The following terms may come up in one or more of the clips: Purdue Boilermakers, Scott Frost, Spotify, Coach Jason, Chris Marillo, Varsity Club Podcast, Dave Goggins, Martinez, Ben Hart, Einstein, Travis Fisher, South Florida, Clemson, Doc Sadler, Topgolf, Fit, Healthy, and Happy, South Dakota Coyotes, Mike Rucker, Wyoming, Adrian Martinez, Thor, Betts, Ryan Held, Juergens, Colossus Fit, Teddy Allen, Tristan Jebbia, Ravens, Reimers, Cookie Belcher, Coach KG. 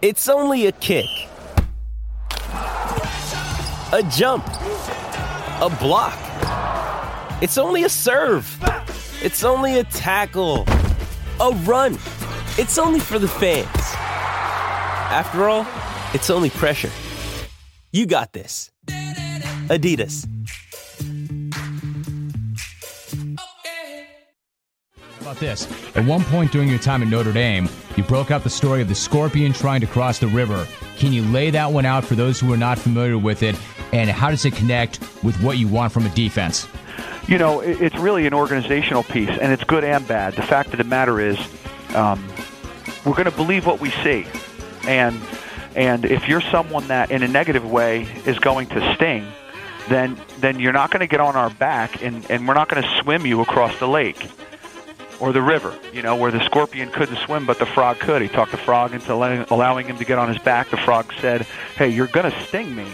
It's only a kick, a jump, a block. It's only a serve. It's only a tackle, a run. It's only for the fans. After all, it's only pressure. You got this. Adidas. About this. At one point during your time at Notre Dame, you broke out the story of the scorpion trying to cross the river. Can you lay that one out for those who are not familiar with it, and how does it connect with what you want from a defense? You know, it's really an organizational piece, and it's good and bad. The fact of the matter is, we're going to believe what we see, and if you're someone that, in a negative way, is going to sting, then you're not going to get on our back, and we're not going to swim you across the lake. Or the river, you know, where the scorpion couldn't swim, but the frog could. He talked the frog into allowing him to get on his back. The frog said, hey, you're going to sting me.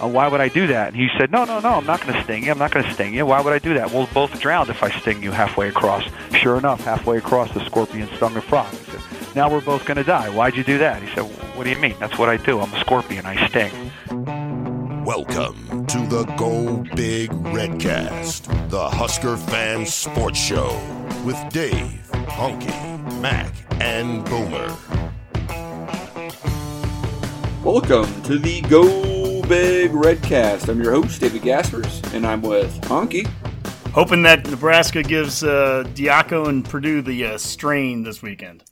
Why would I do that? And he said, no, I'm not going to sting you. Why would I do that? We'll both drown if I sting you halfway across. Sure enough, halfway across, the scorpion stung the frog. He said, now we're both going to die. Why'd you do that? He said, what do you mean? That's what I do. I'm a scorpion. I sting. Welcome to the Go Big Redcast, the Husker Fan Sports Show, with Dave, Honky, Mac, and Boomer. Welcome to the Go Big Redcast. I'm your host, David Gaspers, and I'm with Honky. Hoping that Nebraska gives Diaco and Purdue the strain this weekend.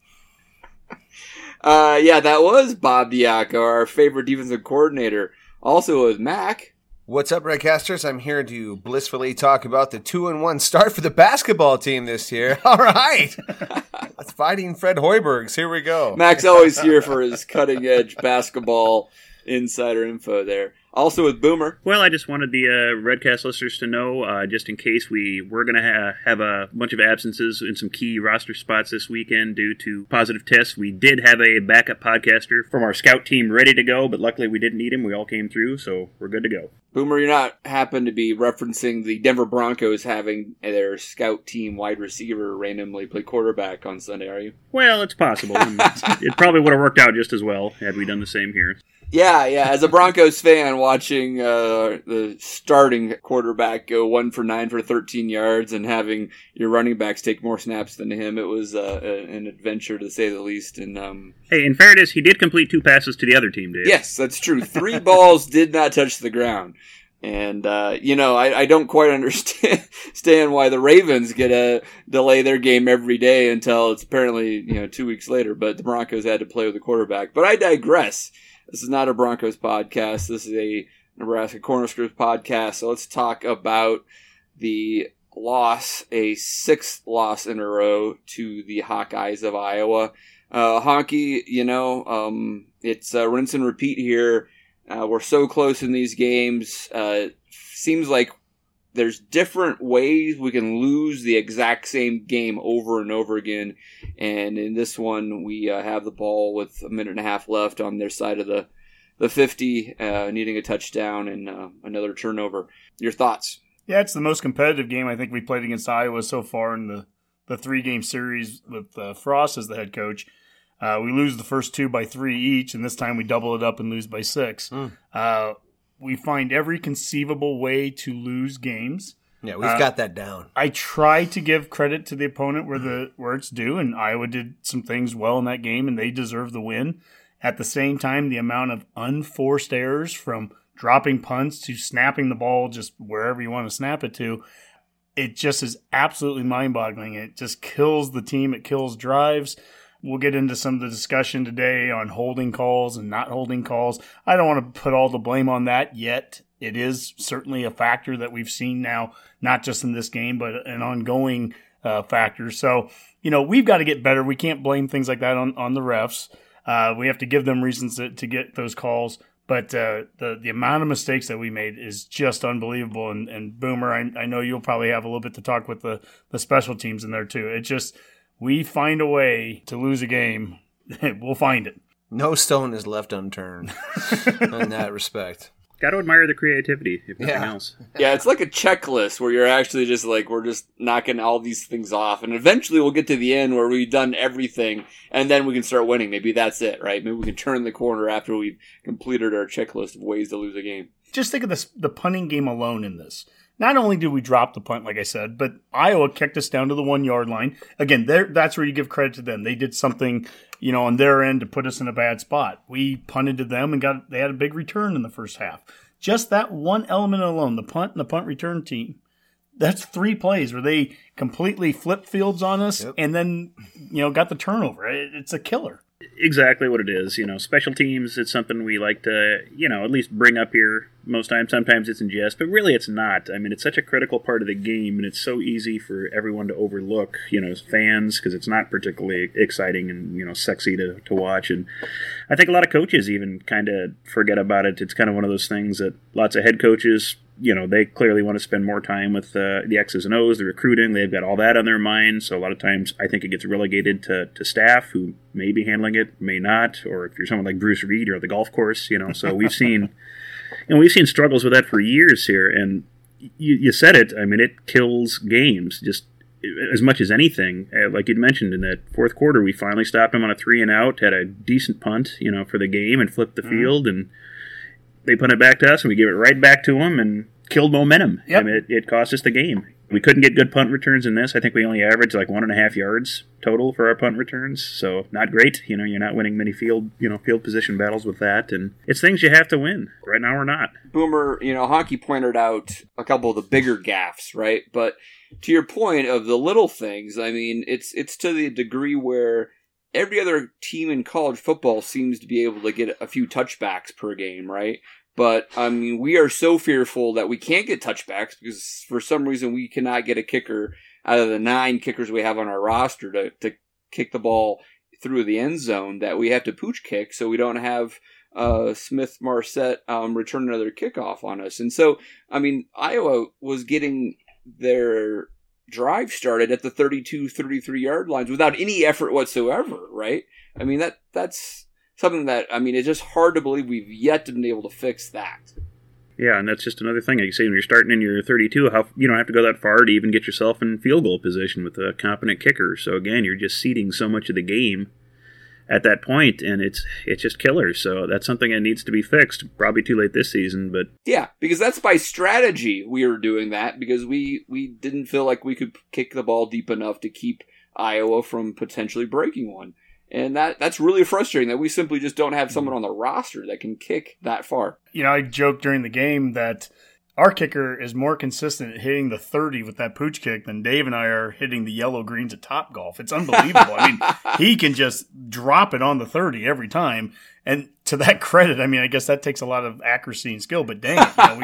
Yeah, that was Bob Diaco, our favorite defensive coordinator. Also with Mac. What's up, Redcasters? I'm here to blissfully talk about the 2-1 start for the basketball team this year. All right. That's fighting Fred Hoibergs. Here we go. Mac's always here for his cutting-edge basketball insider info there. Also with Boomer. Well, I just wanted the Redcast listeners to know, just in case we were going to have a bunch of absences in some key roster spots this weekend due to positive tests, we did have a backup podcaster from our scout team ready to go, but luckily we didn't need him. We all came through, so we're good to go. Boomer, you're not happen to be referencing the Denver Broncos having their scout team wide receiver randomly play quarterback on Sunday, are you? Well, it's possible. It probably would have worked out just as well had we done the same here. Yeah. As a Broncos fan, watching the starting quarterback go 1 for 9 for 13 yards and having your running backs take more snaps than him, it was an adventure to say the least. And hey, in fairness, he did complete 2 passes to the other team, Dave. Yes, that's true. 3 balls did not touch the ground. And, you know, I don't quite understand why the Ravens get to delay their game every day until it's apparently, you know, 2 weeks later. But the Broncos had to play with the quarterback. But I digress. This is not a Broncos podcast. This is a Nebraska Cornhuskers podcast. So let's talk about the loss, a 6th loss in a row to the Hawkeyes of Iowa. Honky, you know, it's rinse and repeat here. We're so close in these games. Seems like there's different ways we can lose the exact same game over and over again. And in this one, we have the ball with 1.5 minutes left on their side of the 50, needing a touchdown and another turnover. Your thoughts? Yeah, it's the most competitive game I think we played against Iowa so far in the 3-game series with Frost as the head coach. We lose the first 2 by 3 each, and this time we double it up and lose by 6. We find every conceivable way to lose games. Yeah, we've got that down. I try to give credit to the opponent where it's due, and Iowa did some things well in that game, and they deserve the win. At the same time, the amount of unforced errors, from dropping punts to snapping the ball just wherever you want to snap it to, it just is absolutely mind-boggling. It just kills the team. It kills drives. We'll get into some of the discussion today on holding calls and not holding calls. I don't want to put all the blame on that yet. It is certainly a factor that we've seen now, not just in this game, but an ongoing factor. So, you know, we've got to get better. We can't blame things like that on the refs. We have to give them reasons to get those calls. But the amount of mistakes that we made is just unbelievable. And Boomer, I know you'll probably have a little bit to talk with the special teams in there too. It just... we find a way to lose a game, we'll find it. No stone is left unturned in that respect. Got to admire the creativity, if nothing else. Yeah, it's like a checklist where you're actually just like, we're just knocking all these things off. And eventually we'll get to the end where we've done everything, and then we can start winning. Maybe that's it, right? Maybe we can turn the corner after we've completed our checklist of ways to lose a game. Just think of this, the punting game alone in this. Not only did we drop the punt, like I said, but Iowa kicked us down to the 1-yard line. Again, that's where you give credit to them. They did something, you know, on their end to put us in a bad spot. We punted to them and they had a big return in the first half. Just that one element alone, the punt and the punt return team, that's 3 plays where they completely flipped fields on us and then, you know, got the turnover. It's a killer. Exactly what it is. You know, special teams, it's something we like to, you know, at least bring up here most times. Sometimes it's in jest, but really it's not. I mean, it's such a critical part of the game, and it's so easy for everyone to overlook, you know, as fans, because it's not particularly exciting and, you know, sexy to watch. And I think a lot of coaches even kind of forget about it. It's kind of one of those things that lots of head coaches, you know, they clearly want to spend more time with the X's and O's, the recruiting. They've got all that on their mind. So a lot of times I think it gets relegated to staff who may be handling it, may not, or if you're someone like Bruce Reed or the golf course, you know. So we've seen and we've seen struggles with that for years here. And you said it. I mean, it kills games just as much as anything. Like you'd mentioned, in that fourth quarter, we finally stopped him on a 3-and-out, had a decent punt, you know, for the game and flipped the field. And they put it back to us, and we gave it right back to them and killed momentum. Yep. I mean, it cost us the game. We couldn't get good punt returns in this. I think we only averaged like 1.5 yards total for our punt returns, so not great. You know, you're not winning many field position battles with that, and it's things you have to win. Right now we're not. Boomer, you know, Hockey pointed out a couple of the bigger gaffes, right? But to your point of the little things, I mean, it's to the degree where every other team in college football seems to be able to get a few touchbacks per game, right? But, I mean, we are so fearful that we can't get touchbacks because for some reason we cannot get a kicker out of the 9 kickers we have on our roster to kick the ball through the end zone, that we have to pooch kick so we don't have Smith Marset return another kickoff on us. And so, I mean, Iowa was getting their drive started at the 32, 33-yard lines without any effort whatsoever, right? I mean, that's something that, I mean, it's just hard to believe we've yet to be able to fix that. Yeah, and that's just another thing. Like you say, when you're starting in your 32, you don't have to go that far to even get yourself in field goal position with a competent kicker. So, again, you're just ceding so much of the game at that point, and it's just killers. So that's something that needs to be fixed. Probably too late this season, but yeah, because that's by strategy we were doing that, because we didn't feel like we could kick the ball deep enough to keep Iowa from potentially breaking one. And that's really frustrating that we simply just don't have someone on the roster that can kick that far. You know, I joked during the game that our kicker is more consistent at hitting the 30 with that pooch kick than Dave and I are hitting the yellow greens at Topgolf. It's unbelievable. I mean, he can just drop it on the 30 every time. And to that credit, I mean, I guess that takes a lot of accuracy and skill. But dang, you know,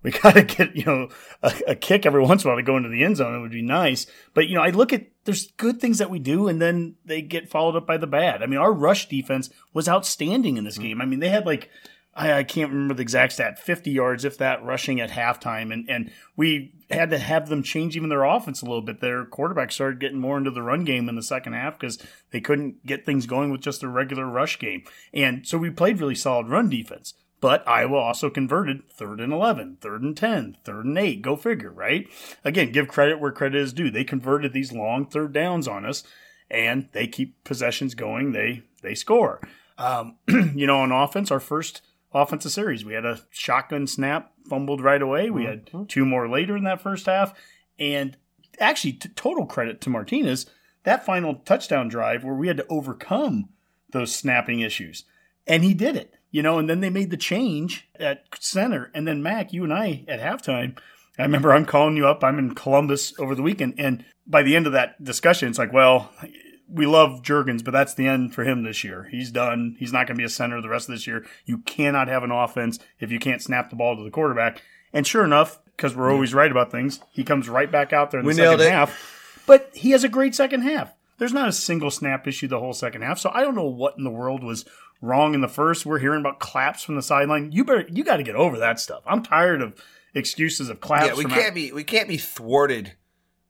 we gotta get, you know, a kick every once in a while to go into the end zone. It would be nice. But, you know, I look at there's good things that we do, and then they get followed up by the bad. I mean, our rush defense was outstanding in this game. I mean, they had like, I can't remember the exact stat, 50 yards, if that, rushing at halftime. And we had to have them change even their offense a little bit. Their quarterback started getting more into the run game in the second half because they couldn't get things going with just their regular rush game. And so we played really solid run defense. But Iowa also converted 3rd and 11, 3rd and 10, 3rd and 8. Go figure, right? Again, give credit where credit is due. They converted these long third downs on us, and they keep possessions going. They score. You know, on offense, our first offensive series, we had a shotgun snap, fumbled right away. We had 2 more later in that first half. And actually, total credit to Martinez, that final touchdown drive where we had to overcome those snapping issues. And he did it, you know, and then they made the change at center. And then, Mac, you and I at halftime, I remember I'm calling you up. I'm in Columbus over the weekend. And by the end of that discussion, it's like, well, we love Juergens, but that's the end for him this year. He's done. He's not going to be a center the rest of this year. You cannot have an offense if you can't snap the ball to the quarterback. And sure enough, because we're always right about things, he comes right back out there in the second half. But he has a great second half. There's not a single snap issue the whole second half. So I don't know what in the world was wrong in the first. We're hearing about claps from the sideline. You got to get over that stuff. I'm tired of excuses of claps. Yeah, we can't be thwarted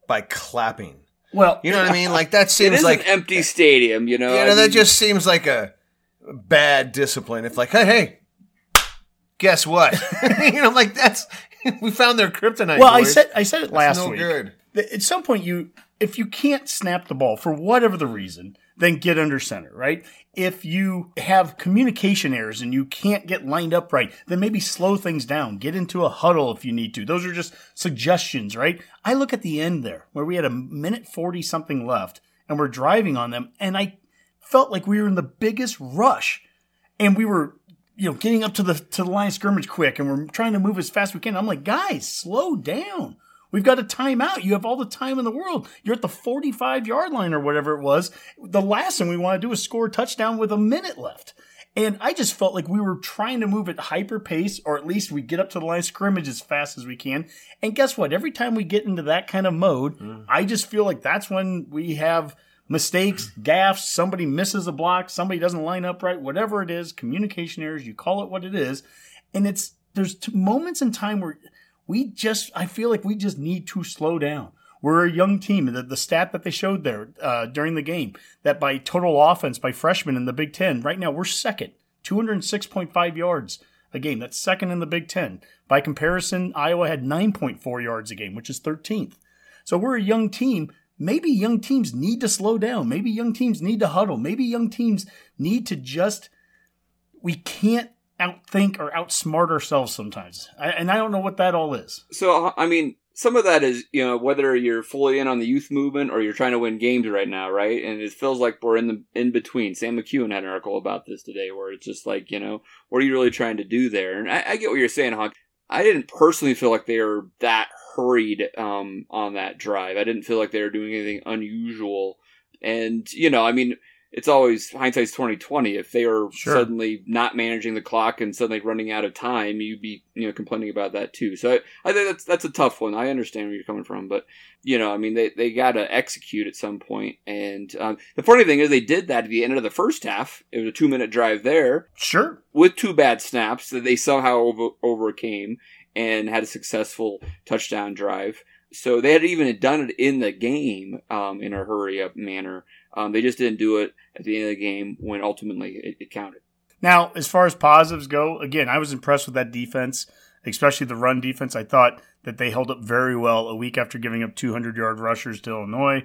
by clapping. Well, you know what I mean? Like, that seems like an empty stadium, you know? Yeah, that just seems like a bad discipline. It's like, hey, guess what? You know, like that's we found their kryptonite. Well, boys. I said it last week. Good. At some point, if you can't snap the ball for whatever the reason, then get under center, right? If you have communication errors and you can't get lined up right, then maybe slow things down. Get into a huddle if you need to. Those are just suggestions, right? I look at the end there where we had a minute 40-something left and we're driving on them, and I felt like we were in the biggest rush and we were getting up to the line of scrimmage quick and we're trying to move as fast as we can. I'm like, guys, slow down. We've got a timeout. You have all the time in the world. You're at the 45-yard line or whatever it was. The last thing we want to do is score a touchdown with a minute left. And I just felt like we were trying to move at hyper pace, or at least we get up to the line of scrimmage as fast as we can. And guess what? Every time we get into that kind of mode, I just feel like that's when we have mistakes, gaffes, somebody misses a block, somebody doesn't line up right, whatever it is, communication errors, you call it what it is. And there's moments in time where I feel like we just need to slow down. We're a young team. The stat that they showed there during the game, that by total offense by freshmen in the Big Ten, right now we're second, 206.5 yards a game. That's second in the Big Ten. By comparison, Iowa had 9.4 yards a game, which is 13th. So we're a young team. Maybe young teams need to slow down. Maybe young teams need to huddle. Maybe young teams need to just – we can't outthink or outsmart ourselves sometimes. And I don't know what that all is. So, I mean, some of that is, whether you're fully in on the youth movement or you're trying to win games right now, right? And it feels like we're in between. Sam McEwen had an article about this today where it's just like, what are you really trying to do there? And I get what you're saying, Hawk. I didn't personally feel like they were that hurried on that drive. I didn't feel like they were doing anything unusual. And, I mean, it's always hindsight's 20/20. If they are suddenly not managing the clock and suddenly running out of time, you'd be complaining about that too. So I think that's a tough one. I understand where you're coming from, but they got to execute at some point. And the funny thing is, they did that at the end of the first half. It was a 2-minute drive there, with two bad snaps that they somehow overcame and had a successful touchdown drive. So they had even done it in the game in a hurry-up manner. They just didn't do it at the end of the game when ultimately it counted. Now, as far as positives go, again, I was impressed with that defense, especially the run defense. I thought that they held up very well a week after giving up 200-yard rushers to Illinois.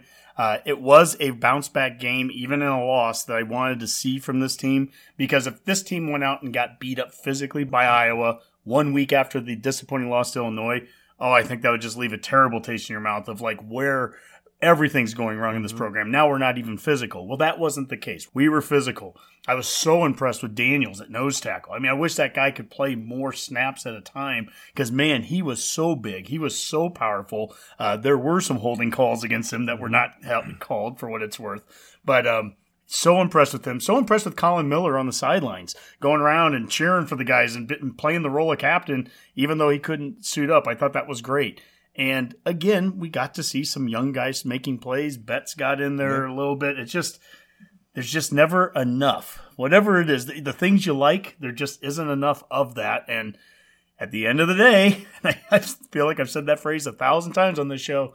It was a bounce-back game, even in a loss, that I wanted to see from this team, because if this team went out and got beat up physically by Iowa one week after the disappointing loss to Illinois, I think that would just leave a terrible taste in your mouth of like where everything's going wrong in this program. Now we're not even physical. Well, that wasn't the case. We were physical. I was so impressed with Daniels at nose tackle. I mean, I wish that guy could play more snaps at a time because, man, he was so big. He was so powerful. There were some holding calls against him that were not called for what it's worth. But so impressed with him. So impressed with Colin Miller on the sidelines, going around and cheering for the guys and playing the role of captain, even though he couldn't suit up. I thought that was great. And again, we got to see some young guys making plays. Betts got in there a little bit. It's just, there's just never enough. Whatever it is, the things you like, there just isn't enough of that. And at the end of the day, I feel like I've said that phrase 1,000 times on this show,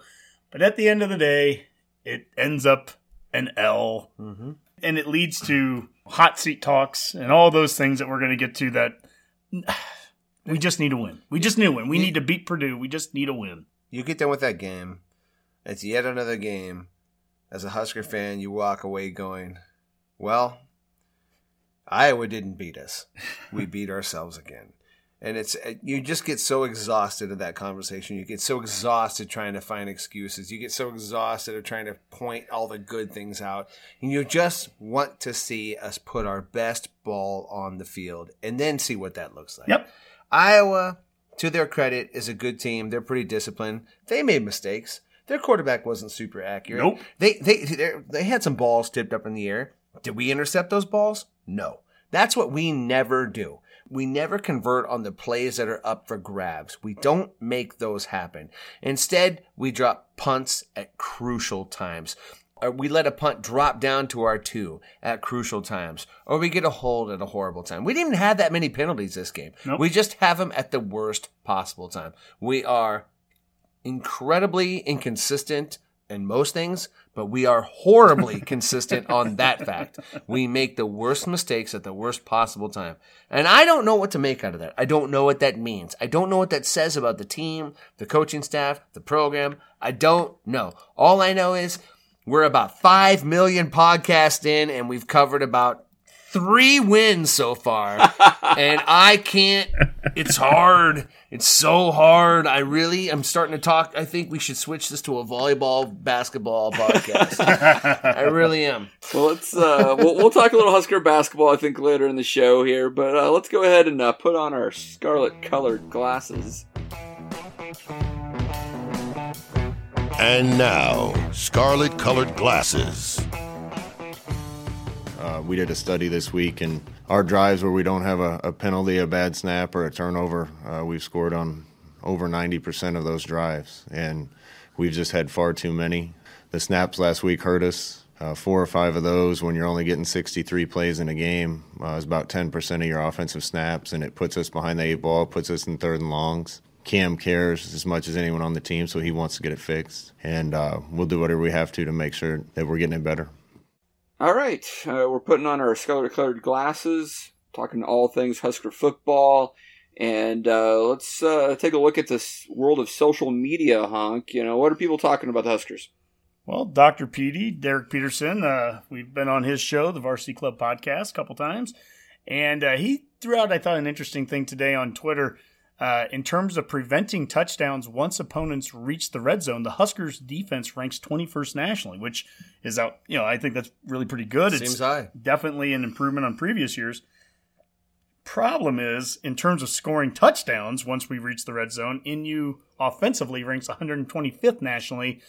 but at the end of the day, it ends up an L. Mm-hmm. And it leads to hot seat talks and all those things that we're going to get to that we just need to win. We just need to win. We need to beat Purdue. We just need to win. You get done with that game. It's yet another game. As a Husker fan, you walk away going, well, Iowa didn't beat us. We beat ourselves again. And you just get so exhausted of that conversation. You get so exhausted trying to find excuses. You get so exhausted of trying to point all the good things out. And you just want to see us put our best ball on the field and then see what that looks like. Yep. Iowa, to their credit, is a good team. They're pretty disciplined. They made mistakes. Their quarterback wasn't super accurate. Nope. They had some balls tipped up in the air. Did we intercept those balls? No. That's what we never do. We never convert on the plays that are up for grabs. We don't make those happen. Instead, we drop punts at crucial times. Or we let a punt drop down to our 2 at crucial times. Or we get a hold at a horrible time. We didn't even have that many penalties this game. Nope. We just have them at the worst possible time. We are incredibly inconsistent in most things, but we are horribly consistent on that fact. We make the worst mistakes at the worst possible time. And I don't know what to make out of that. I don't know what that means. I don't know what that says about the team, the coaching staff, the program. I don't know. All I know is we're about 5 million podcasts in, and we've covered about 3 wins so far, and I can't. It's hard. It's so hard. I really am starting to talk. I think we should switch this to a volleyball, basketball podcast. I really am. Well, let's. We'll talk a little Husker basketball, I think, later in the show here, but let's go ahead and put on our scarlet-colored glasses. And now, scarlet-colored glasses. We did a study this week, and our drives where we don't have a penalty, a bad snap, or a turnover, we've scored on over 90% of those drives, and we've just had far too many. The snaps last week hurt us. 4 or 5 of those, when you're only getting 63 plays in a game, is about 10% of your offensive snaps, and it puts us behind the 8 ball, puts us in 3rd and longs. Cam cares as much as anyone on the team, so he wants to get it fixed, and we'll do whatever we have to make sure that we're getting it better. All right, we're putting on our scarlet-colored glasses, talking all things Husker football, and let's take a look at this world of social media, Honk. You know, what are people talking about the Huskers? Well, Dr. Petey, Derek Peterson, we've been on his show, the Varsity Club podcast, a couple times, and he threw out, I thought, an interesting thing today on Twitter. In terms of preventing touchdowns once opponents reach the red zone, the Huskers' defense ranks 21st nationally, which is out. You know, I think that's really pretty good. Seems high. Definitely an improvement on previous years. Problem is, in terms of scoring touchdowns once we reach the red zone, NU offensively ranks 125th nationally.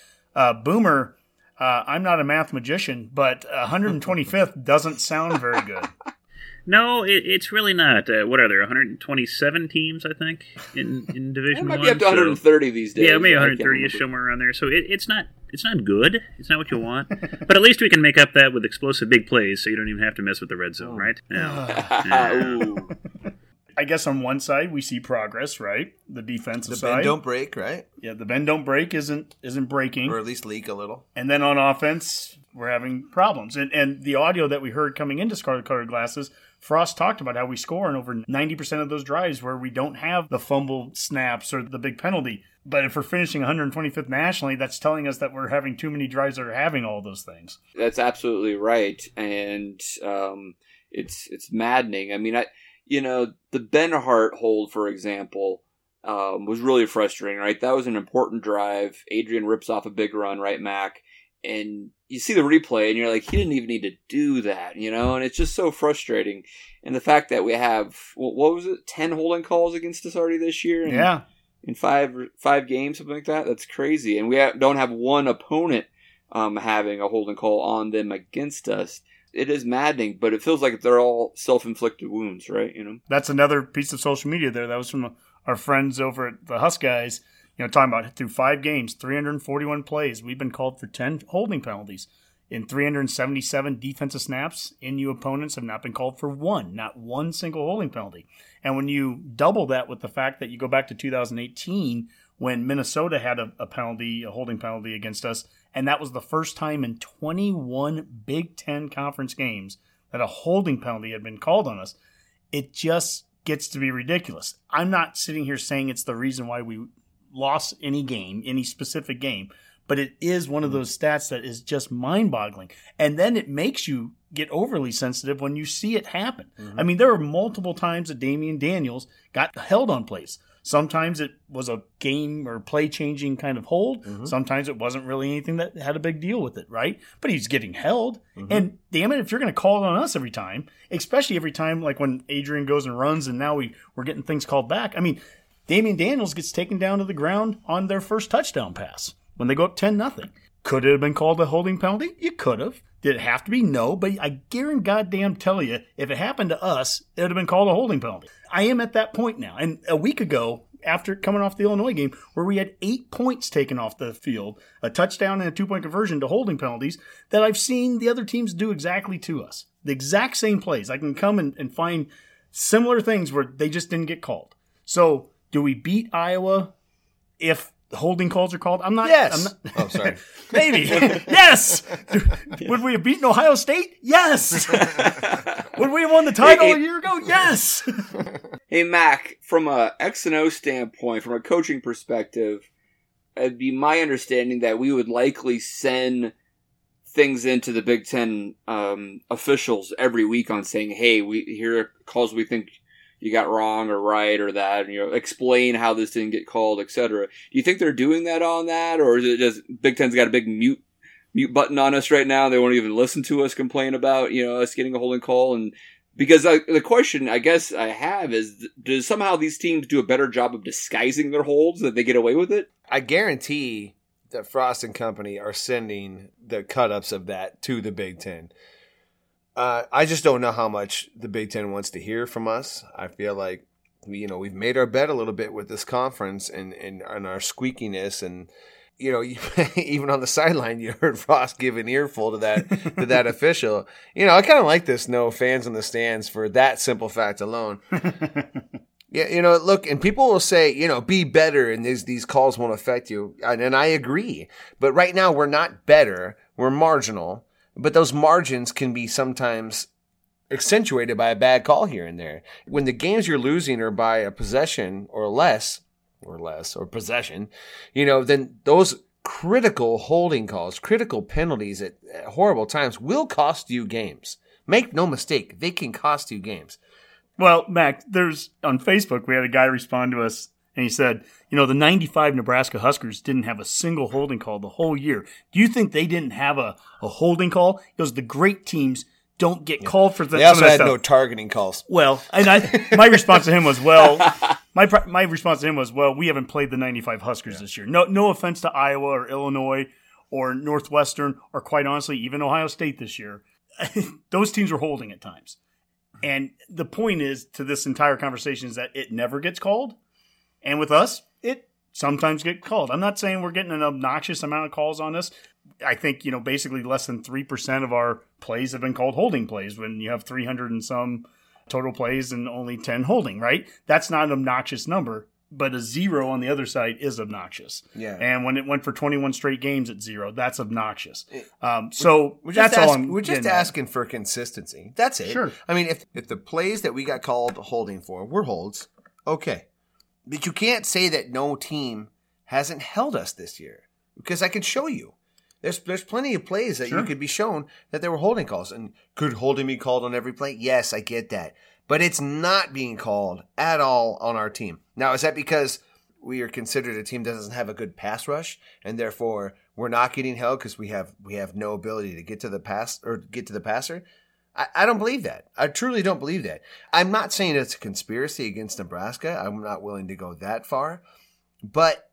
Boomer, I'm not a math magician, but 125th doesn't sound very good. No, it's really not. What are there, 127 teams, I think, in Division I? It might be up to 130 these days. Yeah, maybe 130-ish, somewhere around there. So it's not good. It's not what you want. But at least we can make up that with explosive big plays, so you don't even have to mess with the red zone, right? No. I guess on one side we see progress, right? The defensive side. The bend don't break, right? Yeah, the bend don't break isn't breaking. Or at least leak a little. And then on offense, we're having problems. And the audio that we heard coming into Scarlet-Colored Glasses, Frost talked about how we score in over 90% of those drives where we don't have the fumble snaps or the big penalty. But if we're finishing 125th nationally, that's telling us that we're having too many drives that are having all those things. That's absolutely right. And it's maddening. I mean, the Ben Hart hold, for example, was really frustrating, right? That was an important drive. Adrian rips off a big run, right, Mac? And you see the replay and you're like, he didn't even need to do that, you know? And it's just so frustrating. And the fact that we have, what was it, 10 holding calls against us already this year? Yeah. In five games, something like that? That's crazy. And we don't have one opponent having a holding call on them against us. It is maddening, but it feels like they're all self-inflicted wounds, right? You know, that's another piece of social media there. That was from our friends over at the Huskies. You know, talking about through 5 games, 341 plays, we've been called for 10 holding penalties. In 377 defensive snaps, NU opponents have not been called for not one single holding penalty. And when you double that with the fact that you go back to 2018 when Minnesota had a holding penalty against us, and that was the first time in 21 Big Ten conference games that a holding penalty had been called on us, it just gets to be ridiculous. I'm not sitting here saying it's the reason why we lost any specific game, but it is one of those stats that is just mind-boggling. And then it makes you get overly sensitive when you see it happen. Mm-hmm. I mean, there were multiple times that Damien Daniels got held on plays. Sometimes it was a game or play-changing kind of hold. Mm-hmm. Sometimes it wasn't really anything that had a big deal with it, right? But he's getting held. Mm-hmm. And damn it, if you're going to call it on us every time, especially every time like when Adrian goes and runs and now we're getting things called back. I mean, Damien Daniels gets taken down to the ground on their first touchdown pass when they go up 10-0. Could it have been called a holding penalty? It could have. Did it have to be? No, but I guarantee goddamn tell you, if it happened to us, it would have been called a holding penalty. I am at that point now. And a week ago, after coming off the Illinois game, where we had 8 points taken off the field, a touchdown and a 2-point conversion to holding penalties, that I've seen the other teams do exactly to us. The exact same plays. I can come and find similar things where they just didn't get called. So do we beat Iowa if holding calls are called? I'm not. Yes. I'm not, oh, sorry. Maybe. Yes. Would we have beaten Ohio State? Yes. Would we have won the title a year ago? Yes. Hey, Mac, from a X and O standpoint, from a coaching perspective, it'd be my understanding that we would likely send things into the Big Ten officials every week on saying, hey, here are calls we think you got wrong or right or that, and, you know, explain how this didn't get called, etc. Do you think they're doing that on that, or is it just Big Ten's got a big mute button on us right now? They won't even listen to us complain about, you know, us getting a holding call. And because the question I guess I have is, does somehow these teams do a better job of disguising their holds that they get away with it? I guarantee that Frost and company are sending the cut-ups of that to the Big Ten. I just don't know how much the Big Ten wants to hear from us. I feel like, you know, we've made our bed a little bit with this conference and our squeakiness. And, you know, even on the sideline, you heard Frost give an earful to that official. You know, I kind of like this no fans in the stands for that simple fact alone. Yeah, you know, look, and people will say, you know, be better and these calls won't affect you. And I agree. But right now we're not better. We're marginal. But those margins can be sometimes accentuated by a bad call here and there. When the games you're losing are by a possession or less, or possession, you know, then those critical holding calls, critical penalties at horrible times will cost you games. Make no mistake, they can cost you games. Well, Mac, on Facebook, we had a guy respond to us, and he said, you know, the 95 Nebraska Huskers didn't have a single holding call the whole year. Do you think they didn't have a holding call? Because the great teams don't get called for that. They also had no targeting calls. Well, and my response to him was, well, we haven't played the 95 Huskers this year. No offense to Iowa or Illinois or Northwestern or, quite honestly, even Ohio State this year. Those teams were holding at times. And the point is to this entire conversation is that it never gets called. And with us, it sometimes gets called. I'm not saying we're getting an obnoxious amount of calls on us. I think, you know, basically less than 3% of our plays have been called holding plays when you have 300 and some total plays and only 10 holding, right? That's not an obnoxious number, but a 0 on the other side is obnoxious. Yeah. And when it went for 21 straight games at 0, that's obnoxious. We're just asking for consistency. That's it. Sure. I mean, if the plays that we got called holding for were holds, okay. But you can't say that no team hasn't held us this year, because I can show you. There's plenty of plays that you could be shown that there were holding calls. And could holding be called on every play? Yes, I get that. But it's not being called at all on our team. Now, is that because we are considered a team that doesn't have a good pass rush, and therefore we're not getting held because we have no ability to get to the pass or get to the passer? I don't believe that. I truly don't believe that. I'm not saying it's a conspiracy against Nebraska. I'm not willing to go that far. But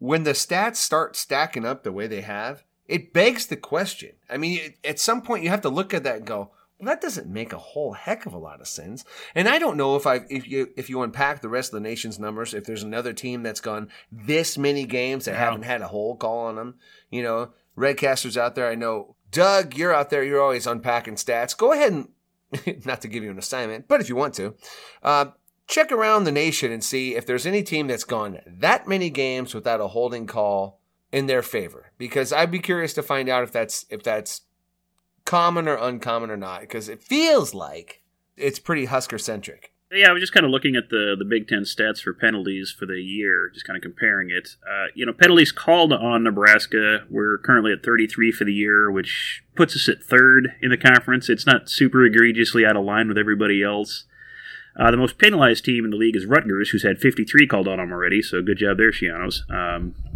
when the stats start stacking up the way they have, it begs the question. I mean, at some point you have to look at that and go, well, that doesn't make a whole heck of a lot of sense. And I don't know if you unpack the rest of the nation's numbers, if there's another team that's gone this many games that haven't had a whole call on them. You know, Redcasters out there, I know, Doug, you're out there. You're always unpacking stats. Go ahead and, not to give you an assignment, but if you want to, check around the nation and see if there's any team that's gone that many games without a holding call in their favor. Because I'd be curious to find out if that's common or uncommon or not. Because it feels like it's pretty Husker-centric. Yeah, I was just kind of looking at the Big Ten stats for penalties for the year, just kind of comparing it. You know, penalties called on Nebraska, we're currently at 33 for the year, which puts us at third in the conference. It's not super egregiously out of line with everybody else. The most penalized team in the league is Rutgers, who's had 53 called on them already, so good job there, Shianos.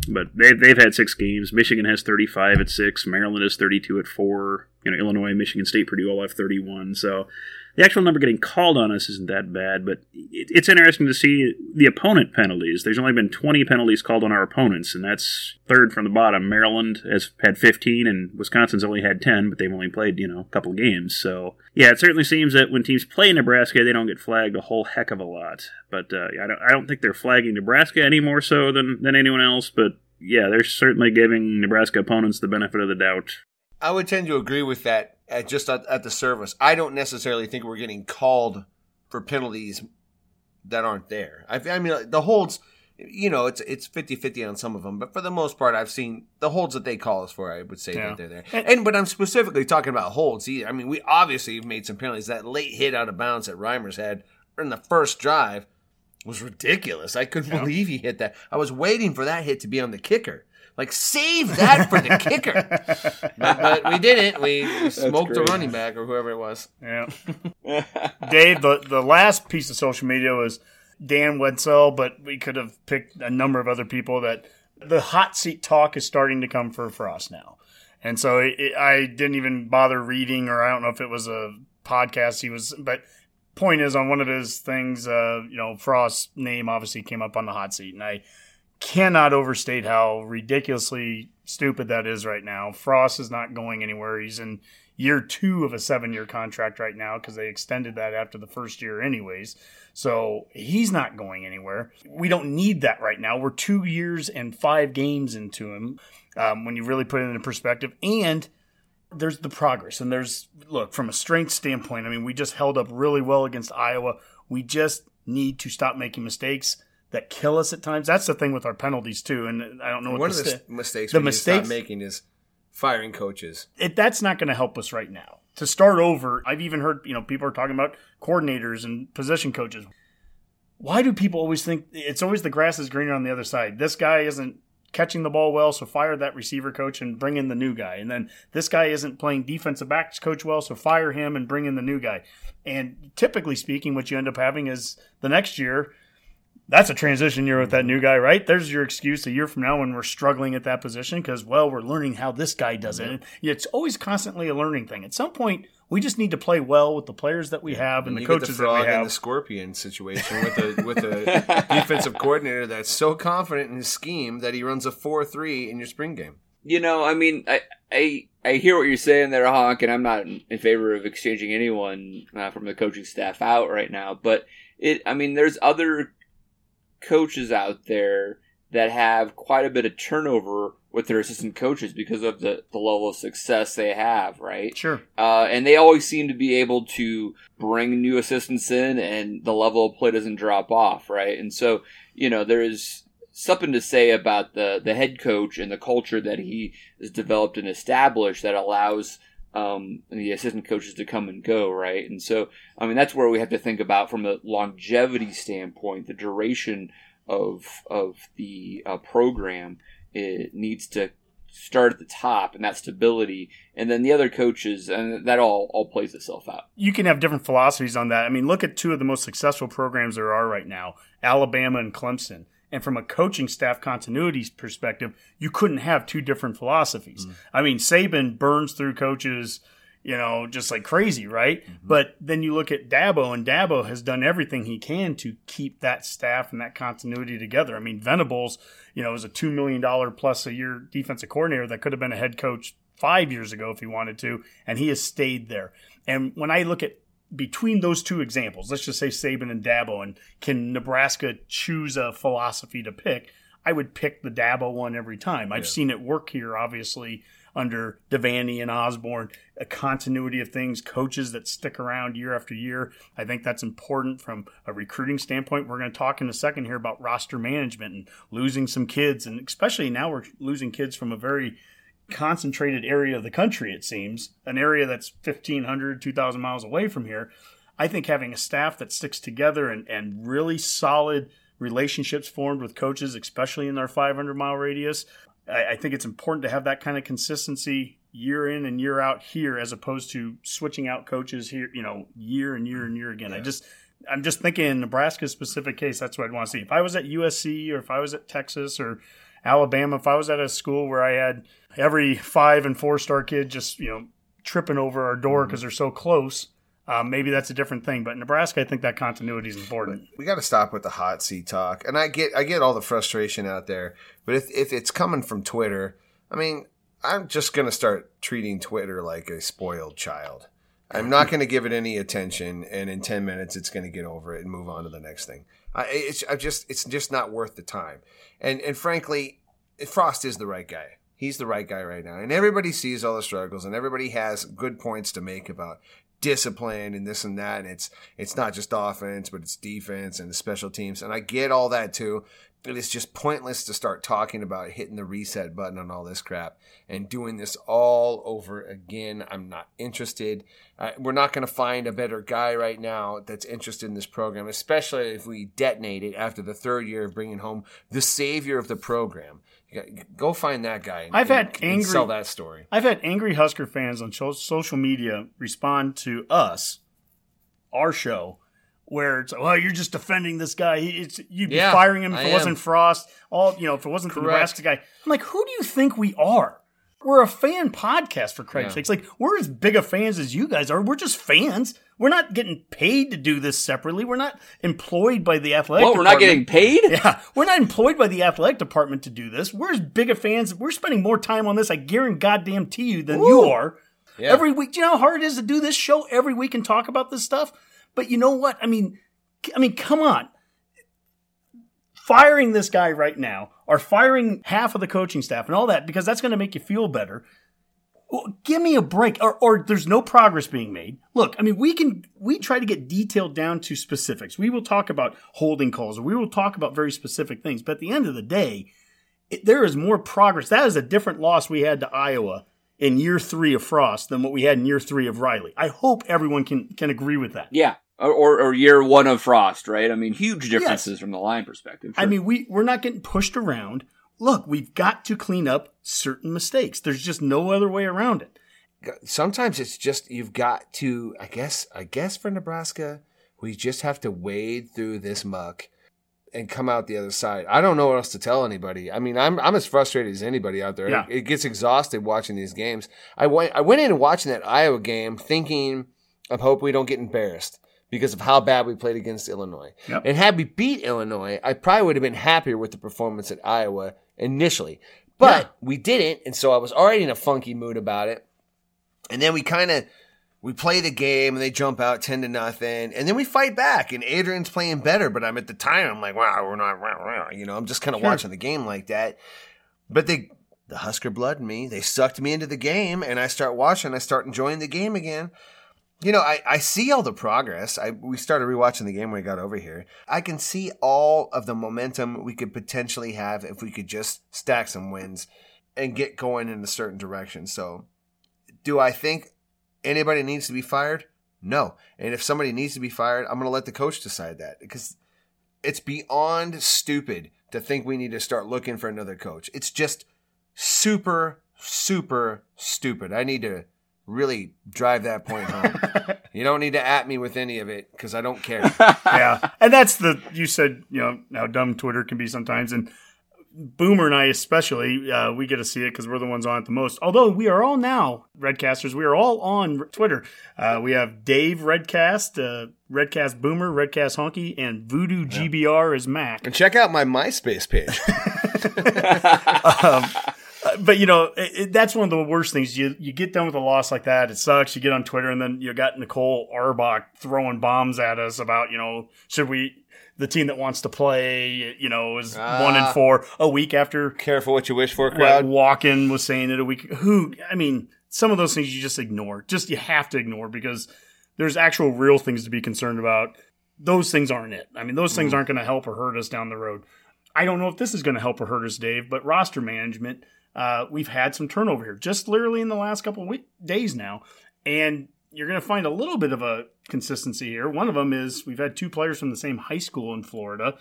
But they've had 6 games. Michigan has 35 at 6. Maryland has 32 at 4. You know, Illinois, Michigan State, Purdue all have 31, so... The actual number getting called on us isn't that bad, but it's interesting to see the opponent penalties. There's only been 20 penalties called on our opponents, and that's third from the bottom. Maryland has had 15, and Wisconsin's only had 10, but they've only played, you know, a couple of games. So, yeah, it certainly seems that when teams play Nebraska, they don't get flagged a whole heck of a lot. But I don't think they're flagging Nebraska any more so than anyone else, but, yeah, they're certainly giving Nebraska opponents the benefit of the doubt. I would tend to agree with that. At the service, I don't necessarily think we're getting called for penalties that aren't there. I mean, the holds, you know, it's 50-50 on some of them, but for the most part, I've seen the holds that they call us for, I would say that they're there. And but I'm specifically talking about holds. I mean, we obviously have made some penalties. That late hit out of bounds that Reimers had in the first drive was ridiculous. I couldn't believe he hit that. I was waiting for that hit to be on the kicker. Like, save that for the kicker. But we didn't. We smoked the running back or whoever it was. Yeah. Dave, the last piece of social media was Dan Wetzel, but we could have picked a number of other people. That the hot seat talk is starting to come for Frost now. And so I didn't even bother reading, or I don't know if it was a podcast he was – but point is, on one of his things, you know, Frost's name obviously came up on the hot seat, and I cannot overstate how ridiculously stupid that is right now. Frost is not going anywhere. He's in year 2 of a 7-year contract right now because they extended that after the first year anyways. So he's not going anywhere. We don't need that right now. We're 2 years and 5 games into him when you really put it into perspective. And there's the progress. And there's, look, from a strength standpoint, I mean, we just held up really well against Iowa. We just need to stop making mistakes that kill us at times. That's the thing with our penalties, too. And I don't know what one of the mistakes we need to stop making is firing coaches. That's not going to help us right now. To start over, I've even heard, you know, people are talking about coordinators and position coaches. Why do people always think it's always the grass is greener on the other side? This guy isn't catching the ball well, so fire that receiver coach and bring in the new guy. And then this guy isn't playing defensive backs coach well, so fire him and bring in the new guy. And typically speaking, what you end up having is the next year, that's a transition year with that new guy, right? There's your excuse a year from now when we're struggling at that position because, well, we're learning how this guy does it. It's always constantly a learning thing. At some point, we just need to play well with the players that we have and the coaches that we have. You get the frog and the scorpion situation with a defensive coordinator that's so confident in his scheme that he runs a 4-3 in your spring game. You know, I mean, I hear what you're saying there, Honk, and I'm not in favor of exchanging anyone from the coaching staff out right now. But, there's other coaches out there that have quite a bit of turnover with their assistant coaches because of the level of success they have, right? Sure. And they always seem to be able to bring new assistants in and the level of play doesn't drop off, right? And so, you know, there is something to say about the head coach and the culture that he has developed and established that allows the assistant coaches to come and go, right? And so, I mean, that's where we have to think about from a longevity standpoint, the duration of the program. It needs to start at the top and that stability, and then the other coaches, and that all plays itself out. You can have different philosophies on that. I mean, look at two of the most successful programs there are right now, Alabama and Clemson. And from a coaching staff continuity perspective, you couldn't have two different philosophies. Mm-hmm. I mean, Saban burns through coaches, you know, just like crazy, right? Mm-hmm. But then you look at Dabo, and Dabo has done everything he can to keep that staff and that continuity together. I mean, Venables, you know, is a $2 million plus a year defensive coordinator that could have been a head coach 5 years ago if he wanted to, and he has stayed there. And when I look at between those two examples, let's just say Saban and Dabo, and can Nebraska choose a philosophy to pick? I would pick the Dabo one every time. I've seen it work here, obviously, under Devaney and Osborne, a continuity of things, coaches that stick around year after year. I think that's important from a recruiting standpoint. We're going to talk in a second here about roster management and losing some kids, and especially now we're losing kids from a very concentrated area of the country, it seems, an area that's 1,500, 2,000 miles away from here. I think having a staff that sticks together and really solid relationships formed with coaches, especially in their 500-mile radius, I think it's important to have that kind of consistency year in and year out here as opposed to switching out coaches here, you know, year and year and year again. Yeah. I'm just thinking in Nebraska's specific case, that's what I'd want to see. If I was at USC or if I was at Texas or Alabama, if I was at a school where I had every 5- and 4-star kid just, you know, tripping over our door because they're so close, maybe that's a different thing. But in Nebraska, I think that continuity is important. We got to stop with the hot seat talk. And I get all the frustration out there. But if it's coming from Twitter, I mean, I'm just going to start treating Twitter like a spoiled child. I'm not going to give it any attention. And in 10 minutes, it's going to get over it and move on to the next thing. It's just not worth the time. And frankly, Frost is the right guy. He's the right guy right now. And everybody sees all the struggles and everybody has good points to make about discipline and this and that. And it's not just offense, but it's defense and the special teams. And I get all that too. it is just pointless to start talking about hitting the reset button on all this crap and doing this all over again. I'm not interested. We're not going to find a better guy right now that's interested in this program, especially if we detonate it after the third year of bringing home the savior of the program. Go find that guy and sell that story. I've had angry Husker fans on social media respond to us, our show, where it's, well, you're just defending this guy. You'd be firing him if it wasn't Frost. If it wasn't the Nebraska guy. I'm like, who do you think we are? We're a fan podcast, for Christ's sakes. Like, we're as big of fans as you guys are. We're just fans. We're not getting paid to do this separately. We're not employed by the athletic department. We're not getting paid? Yeah. We're not employed by the athletic department to do this. We're as big of fans. We're spending more time on this, I guarantee goddamn to you, than you are. Yeah. Every week. Do you know how hard it is to do this show every week and talk about this stuff? But you know what? I mean, come on. Firing this guy right now, or firing half of the coaching staff and all that, because that's going to make you feel better. Well, give me a break, or there's no progress being made. Look, I mean, we try to get detailed down to specifics. We will talk about holding calls, or we will talk about very specific things. But at the end of the day, there is more progress. That is a different loss we had to Iowa in year 3 of Frost than what we had in year 3 of Riley. I hope everyone can agree with that. Yeah. Or year 1 of Frost, right? I mean, huge differences from the line perspective. Sure. I mean, we're not getting pushed around. Look, we've got to clean up certain mistakes. There's just no other way around it. Sometimes it's just you've got to, I guess for Nebraska, we just have to wade through this muck and come out the other side. I don't know what else to tell anybody. I mean, I'm as frustrated as anybody out there. Yeah. It gets exhausted watching these games. I went in watching that Iowa game thinking, I hope we don't get embarrassed because of how bad we played against Illinois. Yep. And had we beat Illinois, I probably would have been happier with the performance at Iowa initially. But we didn't, and so I was already in a funky mood about it. And then we play the game and they jump out 10-0, and then we fight back. And Adrian's playing better, but I'm at the time I'm like, wow, we're not, I'm just kind of watching the game like that. But the Husker blood in me, they sucked me into the game, and I start watching, I start enjoying the game again. You know, I see all the progress. We started rewatching the game when I got over here. I can see all of the momentum we could potentially have if we could just stack some wins and get going in a certain direction. So, do I think anybody needs to be fired? No. And if somebody needs to be fired, I'm going to let the coach decide that, because it's beyond stupid to think we need to start looking for another coach. It's just super, super stupid. I need to really drive that point home. You don't need to at me with any of it because I don't care. Yeah. And that's you said, how dumb Twitter can be sometimes. And Boomer and I especially, we get to see it because we're the ones on it the most. Although we are all now, Redcasters, we are all on Twitter. We have Dave Redcast, Redcast Boomer, Redcast Honky, and Voodoo GBR is Mac. And check out my MySpace page. But, that's one of the worst things. You get done with a loss like that. It sucks. You get on Twitter, and then you got Nicole Arbach throwing bombs at us about, should we – the team that wants to play, is 1-4 a week after. Careful what you wish for, crowd. Walken was saying it a week. Some of those things you just ignore. Just you have to ignore because there's actual real things to be concerned about. Those things aren't it. I mean, those things aren't going to help or hurt us down the road. I don't know if this is going to help or hurt us, Dave, but roster management, we've had some turnover here just literally in the last couple of days now. And you're going to find a little bit of a consistency here. One of them is we've had 2 players from the same high school in Florida.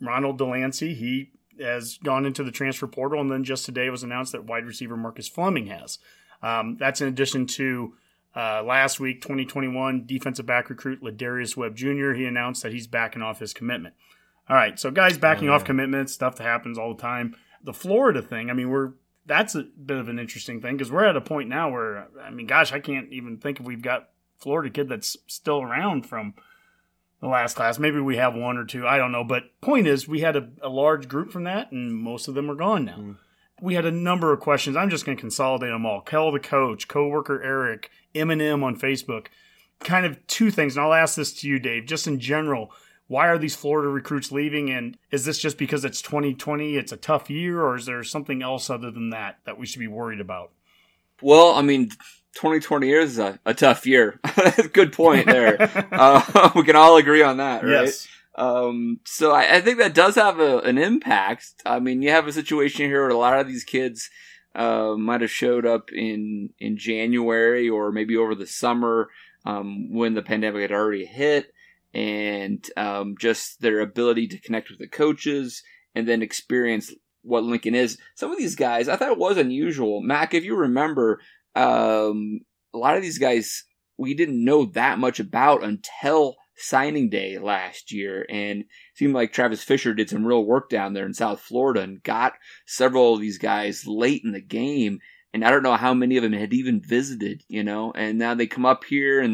Ronald Delancey, he has gone into the transfer portal, and then just today was announced that wide receiver Marcus Fleming has. That's in addition to last week, 2021 defensive back recruit Ladarius Webb Jr. He announced that he's backing off his commitment. All right, so guys backing off commitments, stuff that happens all the time. The Florida thing, that's a bit of an interesting thing because we're at a point now where, I can't even think if we've got Florida kid that's still around from the last class. Maybe we have 1 or 2. I don't know. But point is, we had a large group from that, and most of them are gone now. Mm. We had a number of questions. I'm just going to consolidate them all. Kel the coach, coworker Eric, Eminem on Facebook. Kind of 2 things, and I'll ask this to you, Dave, just in general. Why are these Florida recruits leaving, and is this just because it's 2020, it's a tough year, or is there something else other than that we should be worried about? Well, 2020 is a tough year. Good point there. We can all agree on that, right? Yes. So I think that does have an impact. I mean, you have a situation here where a lot of these kids might have showed up in January or maybe over the summer when the pandemic had already hit, and just their ability to connect with the coaches and then experience what Lincoln is. Some of these guys, I thought it was unusual. Mac, if you remember, a lot of these guys we didn't know that much about until signing day last year, and it seemed like Travis Fisher did some real work down there in South Florida and got several of these guys late in the game, and I don't know how many of them had even visited, you know, and now they come up here and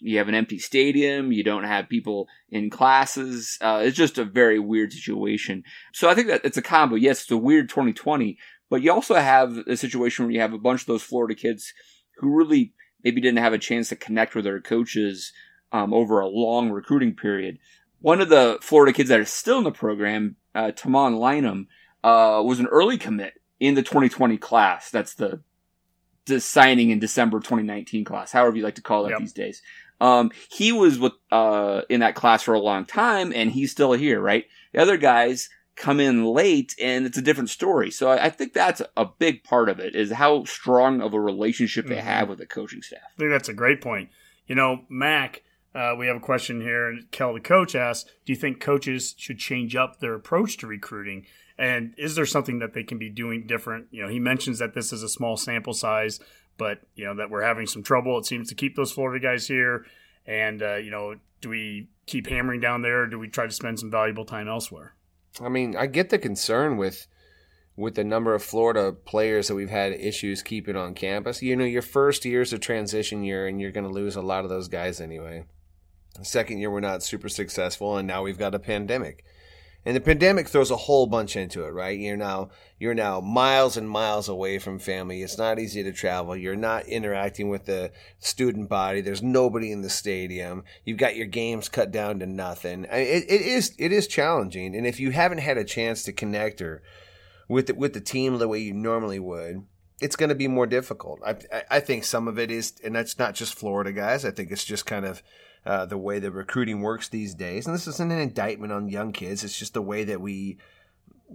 you have an empty stadium, you don't have people in classes. It's just a very weird situation. So I think that it's a combo. Yes, it's a weird 2020, but you also have a situation where you have a bunch of those Florida kids who really maybe didn't have a chance to connect with their coaches over a long recruiting period. One of the Florida kids that are still in the program, Tamon Lynam, was an early commit in the 2020 class. That's the signing in December 2019 class, however you like to call it these days. He was in that class for a long time, and he's still here, right? The other guys come in late, and it's a different story. So I think that's a big part of it, is how strong of a relationship they have with the coaching staff. I think that's a great point. You know, Mac, we have a question here. Kel the Coach asks, do you think coaches should change up their approach to recruiting? And is there something that they can be doing different? You know, he mentions that this is a small sample size, but, you know, that we're having some trouble, it seems, to keep those Florida guys here. And, you know, do we keep hammering down there, or do we try to spend some valuable time elsewhere? I mean, I get the concern with the number of Florida players that we've had issues keeping on campus. You know, your first year is a transition year, and you're going to lose a lot of those guys anyway. The second year, we're not super successful, and now we've got a pandemic. And the pandemic throws a whole bunch into it, right? You're now miles and miles away from family. It's not easy to travel. You're not interacting with the student body. There's nobody in the stadium. You've got your games cut down to nothing. It is challenging. And if you haven't had a chance to connect or with the team the way you normally would, it's going to be more difficult. I think some of it is, and that's not just Florida guys. I think it's just kind of the way the recruiting works these days. And this isn't an indictment on young kids. It's just the way that we,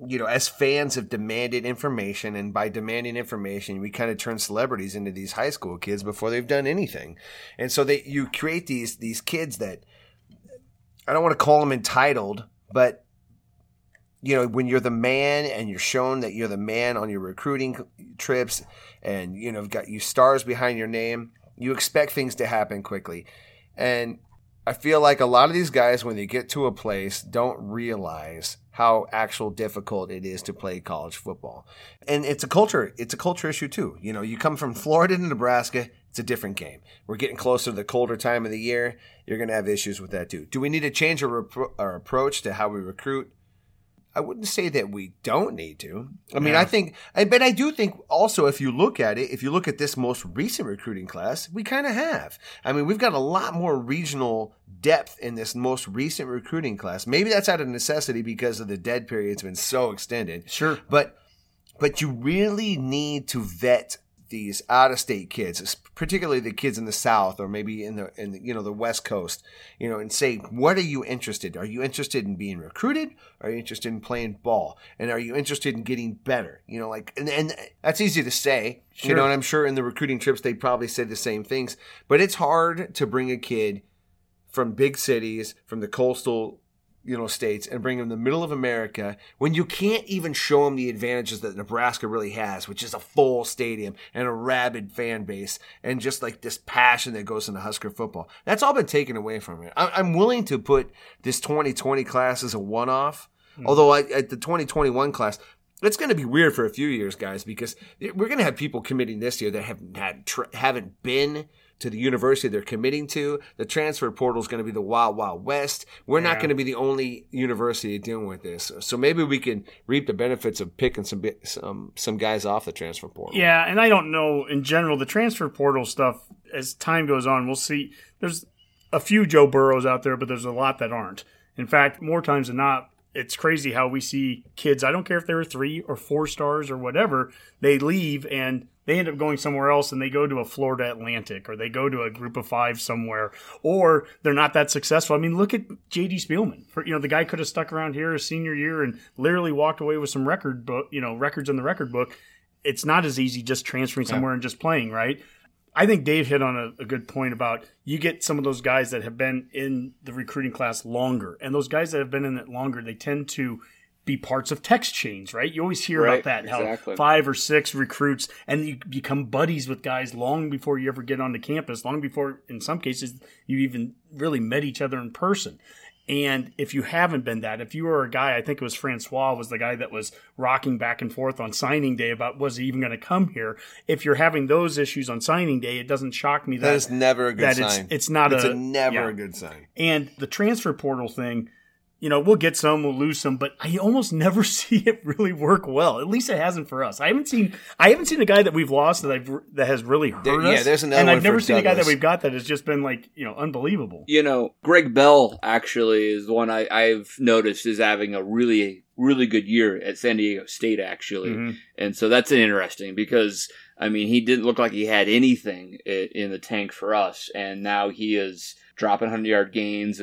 you know, as fans have demanded information. And by demanding information, we kind of turn celebrities into these high school kids before they've done anything. And so you create these kids that, I don't want to call them entitled, but, you know, when you're the man and you're shown that you're the man on your recruiting trips and, you know, you've got your stars behind your name, you expect things to happen quickly. And I feel like a lot of these guys, when they get to a place, don't realize how actual difficult it is to play college football. And it's a culture issue too. You know, you come from Florida to Nebraska, it's a different game. We're getting closer to the colder time of the year. You're going to have issues with that too. Do we need to change our approach to how we recruit? I wouldn't say that we don't need to. I mean, yeah. I do think also if you look at this most recent recruiting class, we kind of have. I mean, we've got a lot more regional depth in this most recent recruiting class. Maybe that's out of necessity because of the dead period's been so extended. Sure. But you really need to vet these out-of-state kids, particularly the kids in the South or maybe in the you know, the West Coast, you know, and say, what are you interested? Are you interested in being recruited? Are you interested in playing ball? And are you interested in getting better? You know, like, and that's easy to say, sure. You know, and I'm sure in the recruiting trips, they probably say the same things, but it's hard to bring a kid from big cities, from the coastal, you know, states and bring them to the middle of America when you can't even show them the advantages that Nebraska really has, which is a full stadium and a rabid fan base and just like this passion that goes into Husker football. That's all been taken away from it. I'm willing to put this 2020 class as a one-off, although at the 2021 class, it's going to be weird for a few years, guys, because we're going to have people committing this year that haven't been to the university they're committing to. The transfer portal is going to be the wild, wild west. We're not going to be the only university dealing with this. So maybe we can reap the benefits of picking some guys off the transfer portal. Yeah, and I don't know, in general, the transfer portal stuff, as time goes on, we'll see. There's a few Joe Burrows out there, but there's a lot that aren't. In fact, more times than not, it's crazy how we see kids, I don't care if they were 3 or 4 stars or whatever, they leave and they end up going somewhere else, and they go to a Florida Atlantic, or they go to a Group of 5 somewhere, or they're not that successful. I mean, look at J.D. Spielman. The guy could have stuck around here his senior year and literally walked away with some records in the record book. It's not as easy just transferring somewhere and just playing, right? I think Dave hit on a good point about you get some of those guys that have been in the recruiting class longer, and those guys that have been in it longer, they tend to be parts of text chains, right? You always hear about that, exactly. How 5 or 6 recruits, and you become buddies with guys long before you ever get onto campus, long before, in some cases, you even really met each other in person. And if you haven't been that, if you were a guy, I think it was Francois was the guy that was rocking back and forth on signing day about was he even going to come here. If you're having those issues on signing day, it doesn't shock me that is never a good sign. It's never a good sign. And the transfer portal thing, we'll get some, we'll lose some, but I almost never see it really work well. At least it hasn't for us. I haven't seen a guy that we've lost that has really hurt us. Yeah, there's another one. And I've never seen a guy that we've got that has just been unbelievable. Greg Bell actually is the one I've noticed is having a really, really good year at San Diego State actually. Mm-hmm. And so that's interesting because, he didn't look like he had anything in the tank for us. And now he is dropping 100-yard games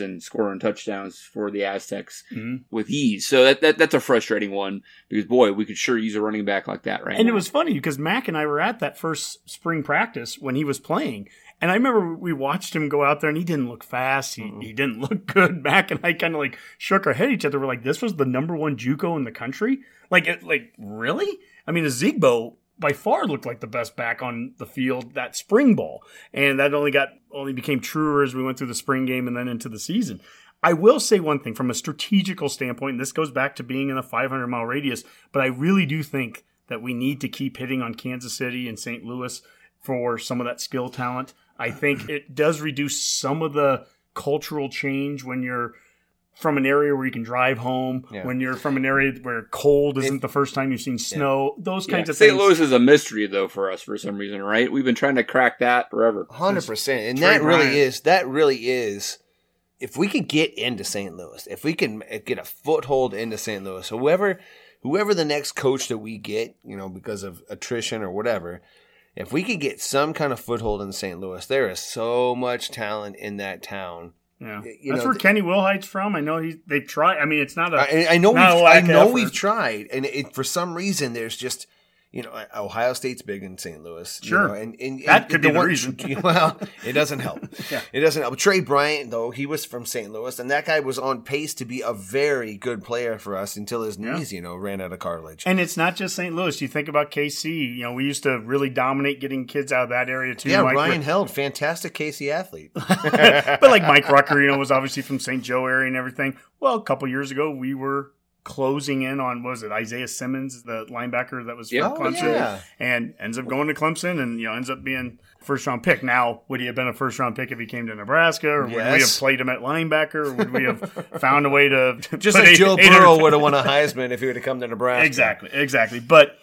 and scoring touchdowns for the Aztecs with ease. So that's a frustrating one because, boy, we could sure use a running back like that right now. And it was funny because Mac and I were at that first spring practice when he was playing. And I remember we watched him go out there, and he didn't look fast. He didn't look good. Mac and I kind of shook our head at each other. We're like, this was the #1 JUCO in the country? Really? Azigbo by far looked like the best back on the field that spring ball. And that only became truer as we went through the spring game and then into the season. I will say one thing from a strategical standpoint, and this goes back to being in a 500-mile radius, but I really do think that we need to keep hitting on Kansas City and St. Louis for some of that skill talent. I think it does reduce some of the cultural change when you're from an area where you can drive home, when you're from an area where cold isn't the first time you've seen snow, those kinds of things. St. Louis is a mystery, though, for us for some reason, right? We've been trying to crack that forever. 100%. And that really is, if we can get into St. Louis, if we can get a foothold into St. Louis, whoever the next coach that we get, because of attrition or whatever, if we could get some kind of foothold in St. Louis, there is so much talent in that town. Yeah, that's where Kenny Wilhite's from. I know they try. It's not a. We've tried, and for some reason there's just Ohio State's big in St. Louis. Sure, and that could be the reason. Well, it doesn't help. Yeah. It doesn't help. Trey Bryant though, he was from St. Louis, and that guy was on pace to be a very good player for us until his knees ran out of cartilage. And it's not just St. Louis. You think about KC. We used to really dominate getting kids out of that area too. Yeah, Ryan Held, fantastic KC athlete. But Mike Rucker, was obviously from St. Joe area and everything. Well, a couple years ago we were closing in on, what was it, Isaiah Simmons, the linebacker that was from Clemson, and ends up going to Clemson and ends up being first-round pick. Now, would he have been a first-round pick if he came to Nebraska, or would we have played him at linebacker, or would we have found a way to – just like Joe Burrow would have won a Heisman if he would have come to Nebraska. Exactly. But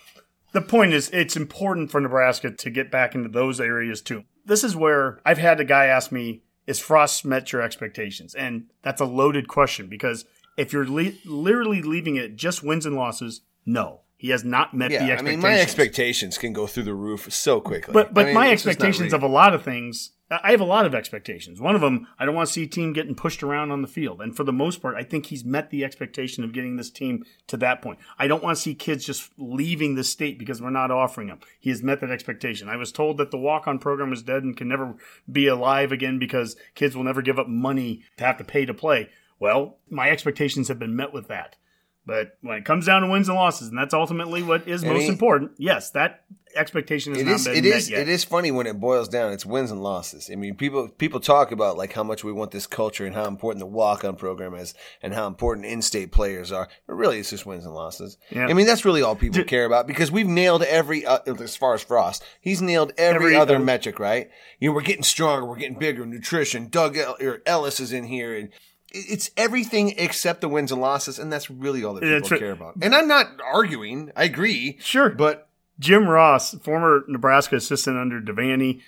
the point is it's important for Nebraska to get back into those areas too. This is where I've had a guy ask me, is Frost met your expectations? And that's a loaded question because – if you're literally leaving it just wins and losses, no. He has not met the expectations. My expectations can go through the roof so quickly. But my expectations of a lot of things, I have a lot of expectations. One of them, I don't want to see a team getting pushed around on the field. And for the most part, I think he's met the expectation of getting this team to that point. I don't want to see kids just leaving the state because we're not offering them. He has met that expectation. I was told that the walk-on program is dead and can never be alive again because kids will never give up money to have to pay to play. Well, my expectations have been met with that. But when it comes down to wins and losses, and that's ultimately what is most important, yes, that expectation has not been met yet. It is funny when it boils down. It's wins and losses. People talk about how much we want this culture and how important the walk-on program is and how important in-state players are. But really, it's just wins and losses. Yeah. That's really all people care about because we've nailed every as far as Frost. He's nailed every other metric, right? We're getting stronger. We're getting bigger. Nutrition. Doug Ellis is in here and – it's everything except the wins and losses, and that's really all that people care about. And I'm not arguing. I agree. Sure. But Jim Ross, former Nebraska assistant under Devaney,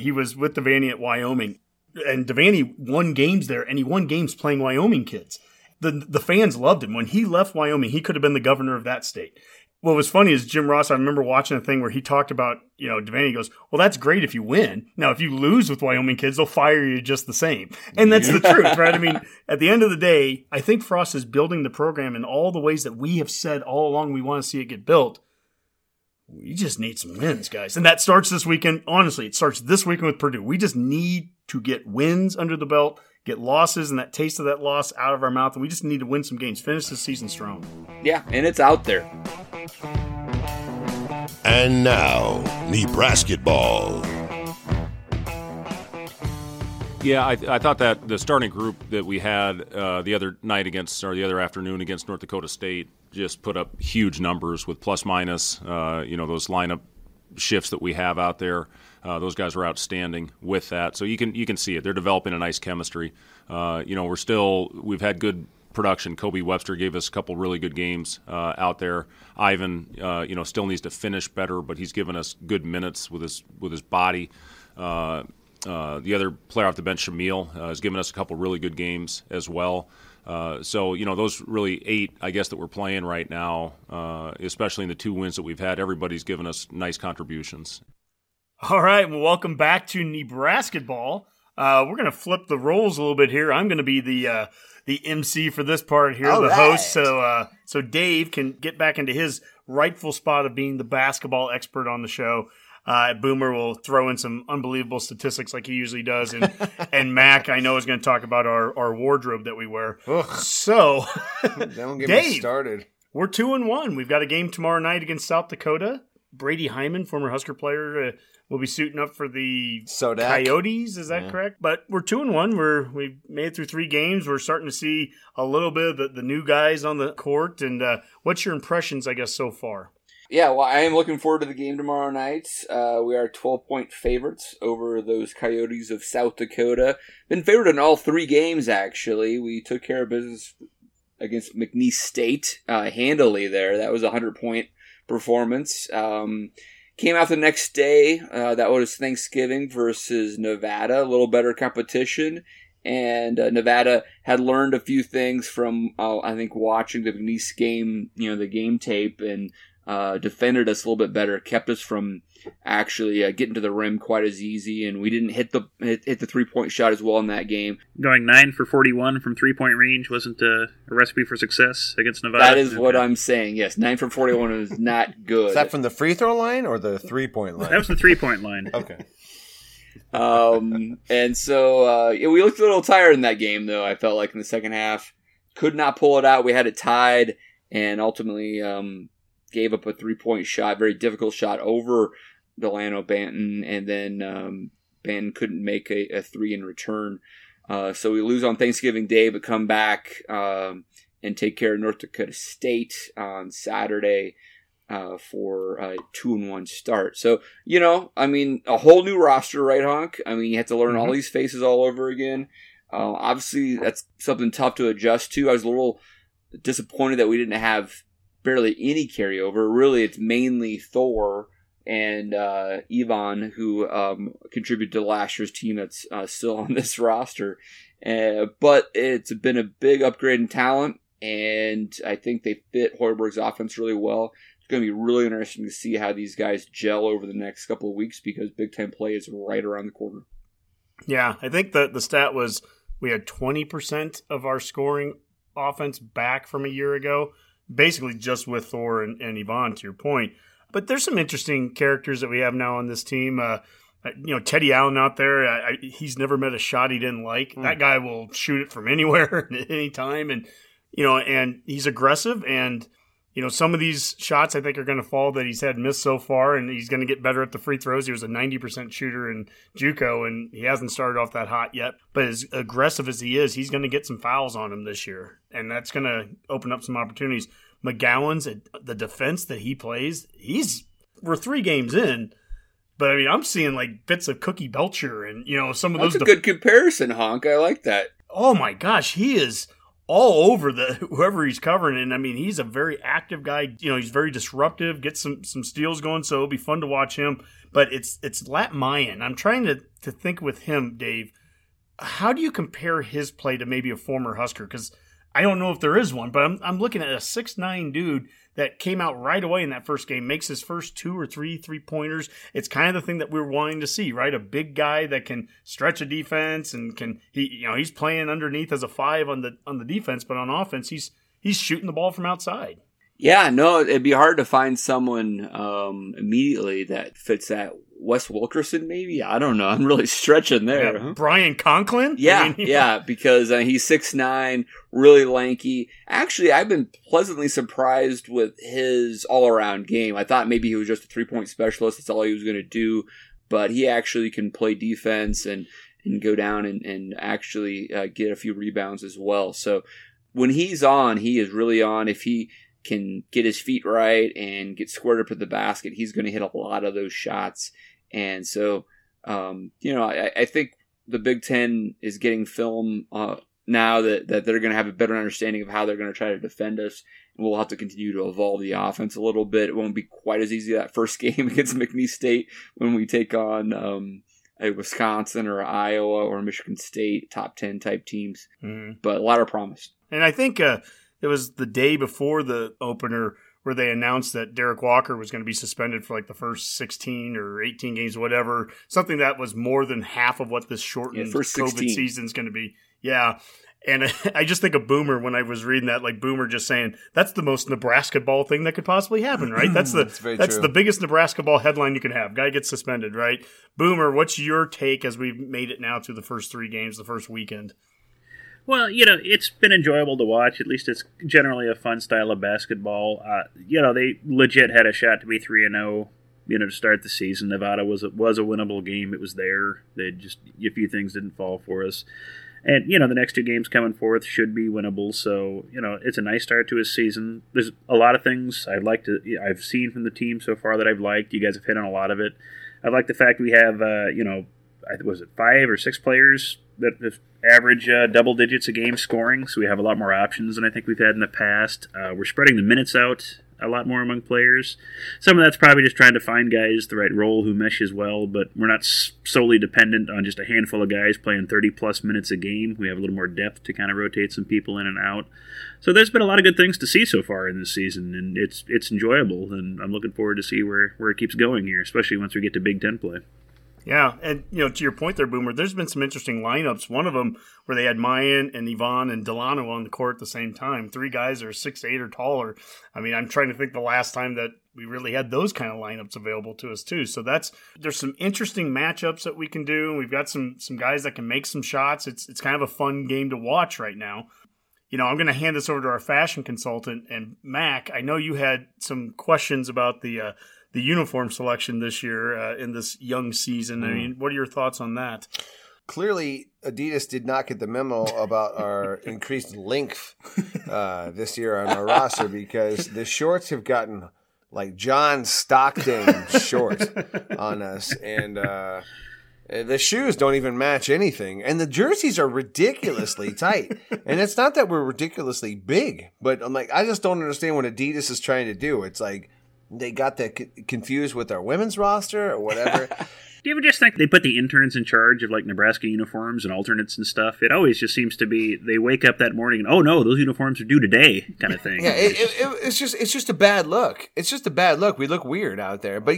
he was with Devaney at Wyoming. And Devaney won games there, and he won games playing Wyoming kids. the fans loved him. When he left Wyoming, he could have been the governor of that state. What was funny is Jim Ross, I remember watching a thing where he talked about, you know, Devaney goes, well, that's great if you win. Now, if you lose with Wyoming kids, they'll fire you just the same. And that's the truth, right? I mean, at the end of the day, I think Frost is building the program in all the ways that we have said all along we want to see it get built. We just need some wins, guys. And that starts this weekend. Honestly, it starts this weekend with Purdue. We just need to get wins under the belt, get losses and that taste of that loss out of our mouth. And we just need to win some games, finish the season strong. Yeah, and it's out there. And now, Nebraska ball. Yeah, I thought that the starting group that we had the other afternoon against North Dakota State just put up huge numbers with plus minus, those lineup shifts that we have out there. Those guys were outstanding with that. So you can see it. They're developing a nice chemistry. We've had good production. Kobe Webster gave us a couple really good games out there. Ivan, still needs to finish better, but he's given us good minutes with his body. The other player off the bench, Shamil, has given us a couple really good games as well. Those really eight, I guess, that we're playing right now, especially in the two wins that we've had, everybody's given us nice contributions. All right, well, welcome back to Nebraska ball. We're going to flip the roles a little bit here. I'm going to be the MC for this part here, host. So Dave can get back into his rightful spot of being the basketball expert on the show. Boomer will throw in some unbelievable statistics like he usually does. And Mac, I know, is going to talk about our wardrobe that we wear. Ugh. So, don't get me started. We're 2-1. We've got a game tomorrow night against South Dakota. Brady Hyman, former Husker player, will be suiting up for the Coyotes. Is that correct? But we're 2-1. We've made it through three games. We're starting to see a little bit of the new guys on the court. And what's your impressions, I guess, so far? Yeah, well, I am looking forward to the game tomorrow night. We are 12-point favorites over those Coyotes of South Dakota. Been favored in all three games, actually. We took care of business against McNeese State handily there. That was a 100-point performance. Came out the next day. That was Thanksgiving versus Nevada. A little better competition. And Nevada had learned a few things from, I think, watching the McNeese game, the game tape, and defended us a little bit better, kept us from actually getting to the rim quite as easy, and we didn't hit the three-point shot as well in that game. Going 9 for 41 from three-point range wasn't a recipe for success against Nevada. That is what I'm saying, yes. 9 for 41 is not good. Is that from the free-throw line or the three-point line? That was the three-point line. Okay. We looked a little tired in that game, though, I felt like, in the second half. Could not pull it out. We had it tied, and ultimately gave up a three-point shot, very difficult shot over Delano Banton, and then Banton couldn't make a three in return. So we lose on Thanksgiving Day, but come back and take care of North Dakota State on Saturday for a 2-1 start. So, a whole new roster, right, Honk? I mean, you have to learn all these faces all over again. Obviously, that's something tough to adjust to. I was a little disappointed that we didn't have barely any carryover. Really, it's mainly Thor and Ivan who contributed to last year's team that's still on this roster. But it's been a big upgrade in talent, and I think they fit Hoiberg's offense really well. It's going to be really interesting to see how these guys gel over the next couple of weeks because Big Ten play is right around the corner. Yeah, I think the stat was we had 20% of our scoring offense back from a year ago. Basically just with Thor and Ivan, to your point. But there's some interesting characters that we have now on this team. Teddy Allen out there, he's never met a shot he didn't like. That guy will shoot it from anywhere at any time. And, and he's aggressive. And, some of these shots I think are going to fall that he's had missed so far. And he's going to get better at the free throws. He was a 90% shooter in JUCO, and he hasn't started off that hot yet. But as aggressive as he is, he's going to get some fouls on him this year. And that's going to open up some opportunities. McGowan's, the defense that he plays, we're three games in, but I mean, I'm seeing like bits of Cookie Belcher and, some of those. That's a good comparison, Honk. I like that. Oh my gosh. He is all over whoever he's covering. And I mean, he's a very active guy. He's very disruptive, gets some steals going. So it'll be fun to watch him, but it's Lat Mayan. I'm trying to think with him, Dave, how do you compare his play to maybe a former Husker? Cause I don't know if there is one, but I'm looking at a 6'9" dude that came out right away in that first game, makes his first two or three three-pointers. It's kind of the thing that we're wanting to see, right? A big guy that can stretch a defense and can he's playing underneath as a five on the defense, but on offense he's shooting the ball from outside. Yeah, no, it'd be hard to find someone immediately that fits that. Wes Wilkerson, maybe? I don't know. I'm really stretching there. Yeah, huh? Brian Conklin? Yeah, because he's 6'9", really lanky. Actually, I've been pleasantly surprised with his all-around game. I thought maybe he was just a three-point specialist. That's all he was going to do. But he actually can play defense and go down and actually get a few rebounds as well. So when he's on, he is really on. If he can get his feet right and get squared up at the basket, he's going to hit a lot of those shots. And so, I think the Big Ten is getting film now that they're going to have a better understanding of how they're going to try to defend us. And we'll have to continue to evolve the offense a little bit. It won't be quite as easy that first game against McNeese State when we take on a Wisconsin or Iowa or Michigan State, top 10 type teams. Mm-hmm. But a lot of promise. And I think it was the day before the opener where they announced that Derek Walker was going to be suspended for like the first 16 or 18 games, whatever, something that was more than half of what this shortened COVID season is going to be. Yeah. And I just think of Boomer when I was reading that, like Boomer just saying, that's the most Nebraska ball thing that could possibly happen, right? That's the biggest Nebraska ball headline you can have. Guy gets suspended, right? Boomer, what's your take as we've made it now through the first three games, the first weekend? Well, it's been enjoyable to watch. At least it's generally a fun style of basketball. They legit had a shot to be 3-0, to start the season. Nevada was a winnable game. It was there. They just a few things didn't fall for us. And, the next two games coming forth should be winnable. So, it's a nice start to his season. There's a lot of things I've seen from the team so far that I've liked. You guys have hit on a lot of it. I like the fact we have, was it 5 or 6 players that average double digits a game scoring, so we have a lot more options than I think we've had in the past. We're spreading the minutes out a lot more among players. Some of that's probably just trying to find guys the right role who meshes well, but we're not solely dependent on just a handful of guys playing 30-plus minutes a game. We have a little more depth to kind of rotate some people in and out. So there's been a lot of good things to see so far in this season, and it's enjoyable, and I'm looking forward to see where it keeps going here, especially once we get to Big Ten play. Yeah, and to your point there, Boomer, there's been some interesting lineups. One of them where they had Mayan and Ivan and Delano on the court at the same time. Three guys that are 6'8" or taller. I mean, I'm trying to think the last time that we really had those kind of lineups available to us too. So there's some interesting matchups that we can do. We've got some guys that can make some shots. It's kind of a fun game to watch right now. I'm going to hand this over to our fashion consultant and Mac. I know you had some questions about the uniform selection this year in this young season. I mean, what are your thoughts on that? Clearly, Adidas did not get the memo about our increased length this year on our roster, because the shorts have gotten like John Stockton short on us. And the shoes don't even match anything. And the jerseys are ridiculously tight. And it's not that we're ridiculously big, but I'm like, I just don't understand what Adidas is trying to do. It's like, they got that confused with our women's roster or whatever. Do you ever just think they put the interns in charge of, like, Nebraska uniforms and alternates and stuff? It always just seems to be they wake up that morning and, oh, no, those uniforms are due today kind of thing. Yeah, it's just a bad look. It's just a bad look. We look weird out there. But,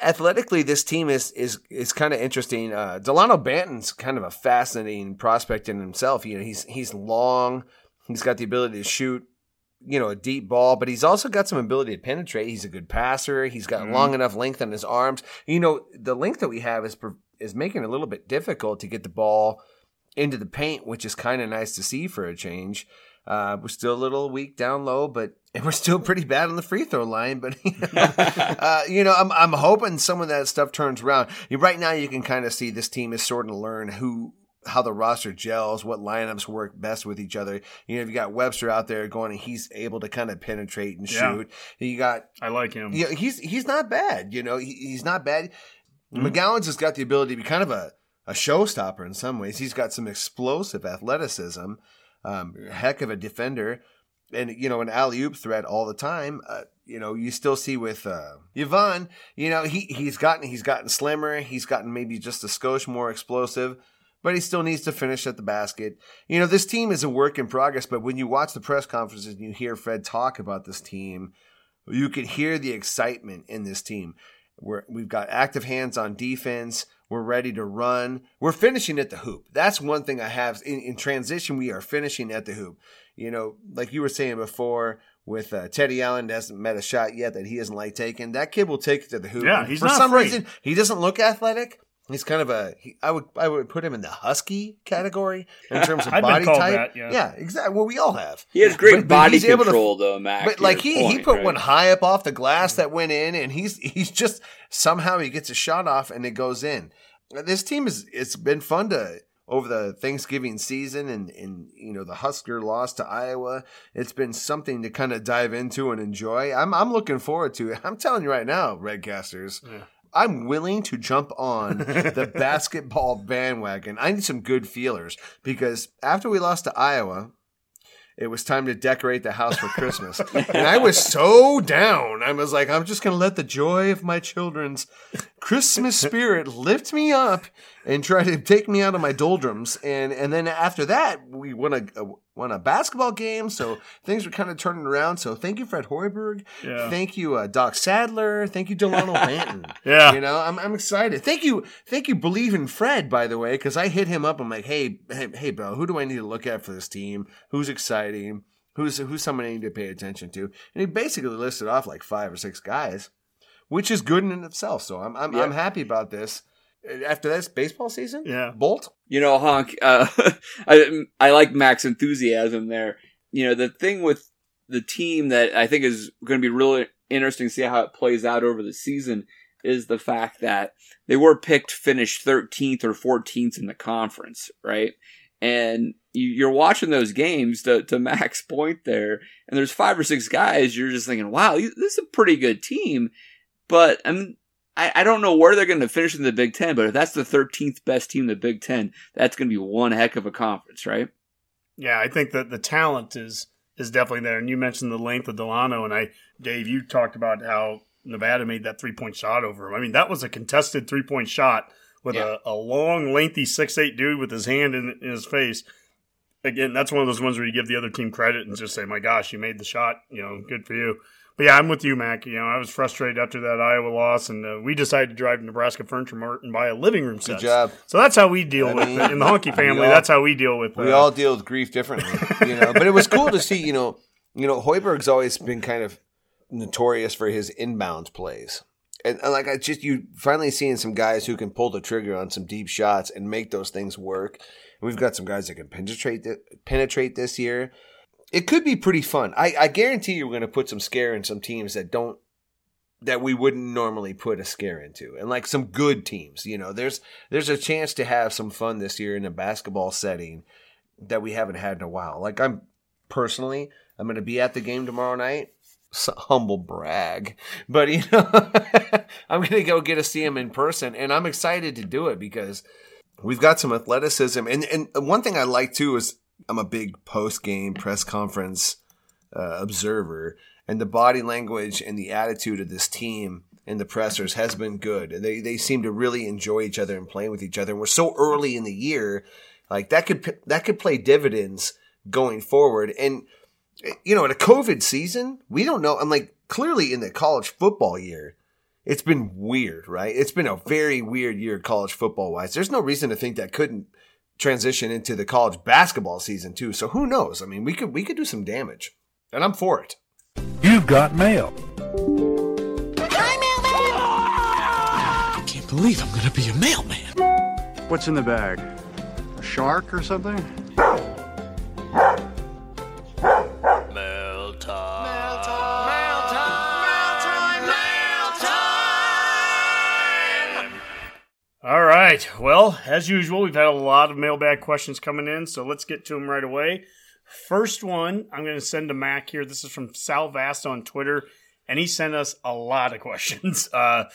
athletically, this team is kind of interesting. Delano Banton's kind of a fascinating prospect in himself. He's long. He's got the ability to shoot a deep ball, but he's also got some ability to penetrate. He's a good passer. He's got long enough length on his arms. The length that we have is making it a little bit difficult to get the ball into the paint, which is kind of nice to see for a change. We're still a little weak down low, and we're still pretty bad on the free throw line. But I'm hoping some of that stuff turns around. Right now, you can kind of see this team is starting to learn how the roster gels, what lineups work best with each other. You got Webster out there going, and he's able to kind of penetrate and shoot. Yeah. I like him. Yeah, he's not bad. He's not bad. Mm-hmm. McGowan's has got the ability to be kind of a showstopper in some ways. He's got some explosive athleticism, heck of a defender, and an alley-oop threat all the time. You still see with Ivan. He's gotten slimmer. He's gotten maybe just a skosh more explosive. but he still needs to finish at the basket. You know, this team is a work in progress, but when you watch the press conferences and you hear Fred talk about this team, you can hear the excitement in this team. We've got active hands on defense. We're ready to run. We're finishing at the hoop. That's one thing I have. In transition, we are finishing at the hoop. You know, like you were saying before, with Teddy Allen hasn't met a shot yet that he doesn't like taking. That kid will take it to the hoop. Yeah, he's not afraid. For some reason, he doesn't look athletic. He's kind of I would put him in the husky category in terms of body type. That, yeah, exactly. Well, we all have. He has great body control, though, Mac. But like he put one high up off the glass that went in, and he's just somehow he gets a shot off and it goes in. This team it's been fun to over the Thanksgiving season, and you know the Husker loss to Iowa. It's been something to kind of dive into and enjoy. I'm looking forward to it. I'm telling you right now, Redcasters. Yeah. I'm willing to jump on the basketball bandwagon. I need some good feelers because after we lost to Iowa, it was time to decorate the house for Christmas. And I was so down. I was like, I'm just going to let the joy of my children's Christmas spirit lift me up and try to take me out of my doldrums. And then after that, we won a basketball game. So things were kind of turning around. So thank you, Fred Hoiberg. Yeah. Thank you, Doc Sadler. Thank you, Delano Banton. Yeah. You know, I'm excited. Thank you, Believe in Fred, by the way, because I hit him up. I'm like, hey, bro, who do I need to look at for this team? Who's exciting? Who's somebody I need to pay attention to? And he basically listed off like 5 or 6 guys, which is good in itself. So I'm happy about this. After this baseball season? Yeah. Bolt? You know, Honk, I like Mac's enthusiasm there. You know, the thing with the team that I think is going to be really interesting to see how it plays out over the season is the fact that they were finished 13th or 14th in the conference, right? And you're watching those games to Mac's point there, and there's 5 or 6 guys you're just thinking, wow, this is a pretty good team. But, I mean, I don't know where they're going to finish in the Big Ten, but if that's the 13th best team in the Big Ten, that's going to be one heck of a conference, right? Yeah, I think that the talent is definitely there. And you mentioned the length of Delano, and Dave, you talked about how Nevada made that three-point shot over him. I mean, that was a contested three-point shot with a long, lengthy 6'8" dude with his hand in his face. Again, that's one of those ones where you give the other team credit and just say, my gosh, you made the shot, you know, good for you. But yeah, I'm with you, Mac. You know, I was frustrated after that Iowa loss, and we decided to drive to Nebraska Furniture Mart and buy a living room set. Good job. So that's how we deal with it. In the Honky family, that's how we deal with it. We all deal with grief differently, you know. But it was cool to see, you know, Hoiberg's always been kind of notorious for his inbound plays. And like you finally seeing some guys who can pull the trigger on some deep shots and make those things work. And we've got some guys that can penetrate this year. It could be pretty fun. I guarantee you we're going to put some scare in some teams that we wouldn't normally put a scare into. And like some good teams, you know, there's a chance to have some fun this year in a basketball setting that we haven't had in a while. Like I'm going to be at the game tomorrow night. Humble brag. But, you know, I'm going to go get to see him in person. And I'm excited to do it because we've got some athleticism. And one thing I like too is, I'm a big post-game press conference observer, and the body language and the attitude of this team and the pressers has been good. And they seem to really enjoy each other and playing with each other. And we're so early in the year, like that could play dividends going forward. And you know, in a COVID season, we don't know. I'm like clearly in the college football year, it's been weird, right? It's been a very weird year college football wise. There's no reason to think that couldn't transition into the college basketball season too. So who knows? I mean, we could do some damage, and I'm for it. You've got mail. Hi, mailman! I can't believe I'm going to be a mailman. What's in the bag? A shark or something? Mail time. Mail time. Mail time. Mail time. Mail time. All right. Well, as usual, we've had a lot of mailbag questions coming in, so let's get to them right away. First one, I'm going to send to Mac here. This is from Sal Vast on Twitter, and he sent us a lot of questions, about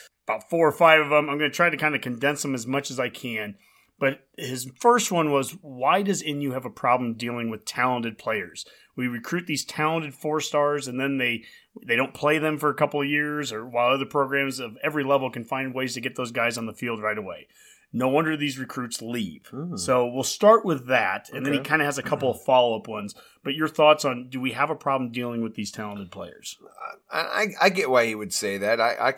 4 or 5 of them. I'm going to try to kind of condense them as much as I can. But his first one was, why does NU have a problem dealing with talented players? We recruit these talented 4-stars, and then they don't play them for a couple of years, or while other programs of every level can find ways to get those guys on the field right away. No wonder these recruits leave. Ooh. So we'll start with that, and then he kind of has a couple of follow-up ones. But your thoughts on, do we have a problem dealing with these talented players? I get why he would say that. I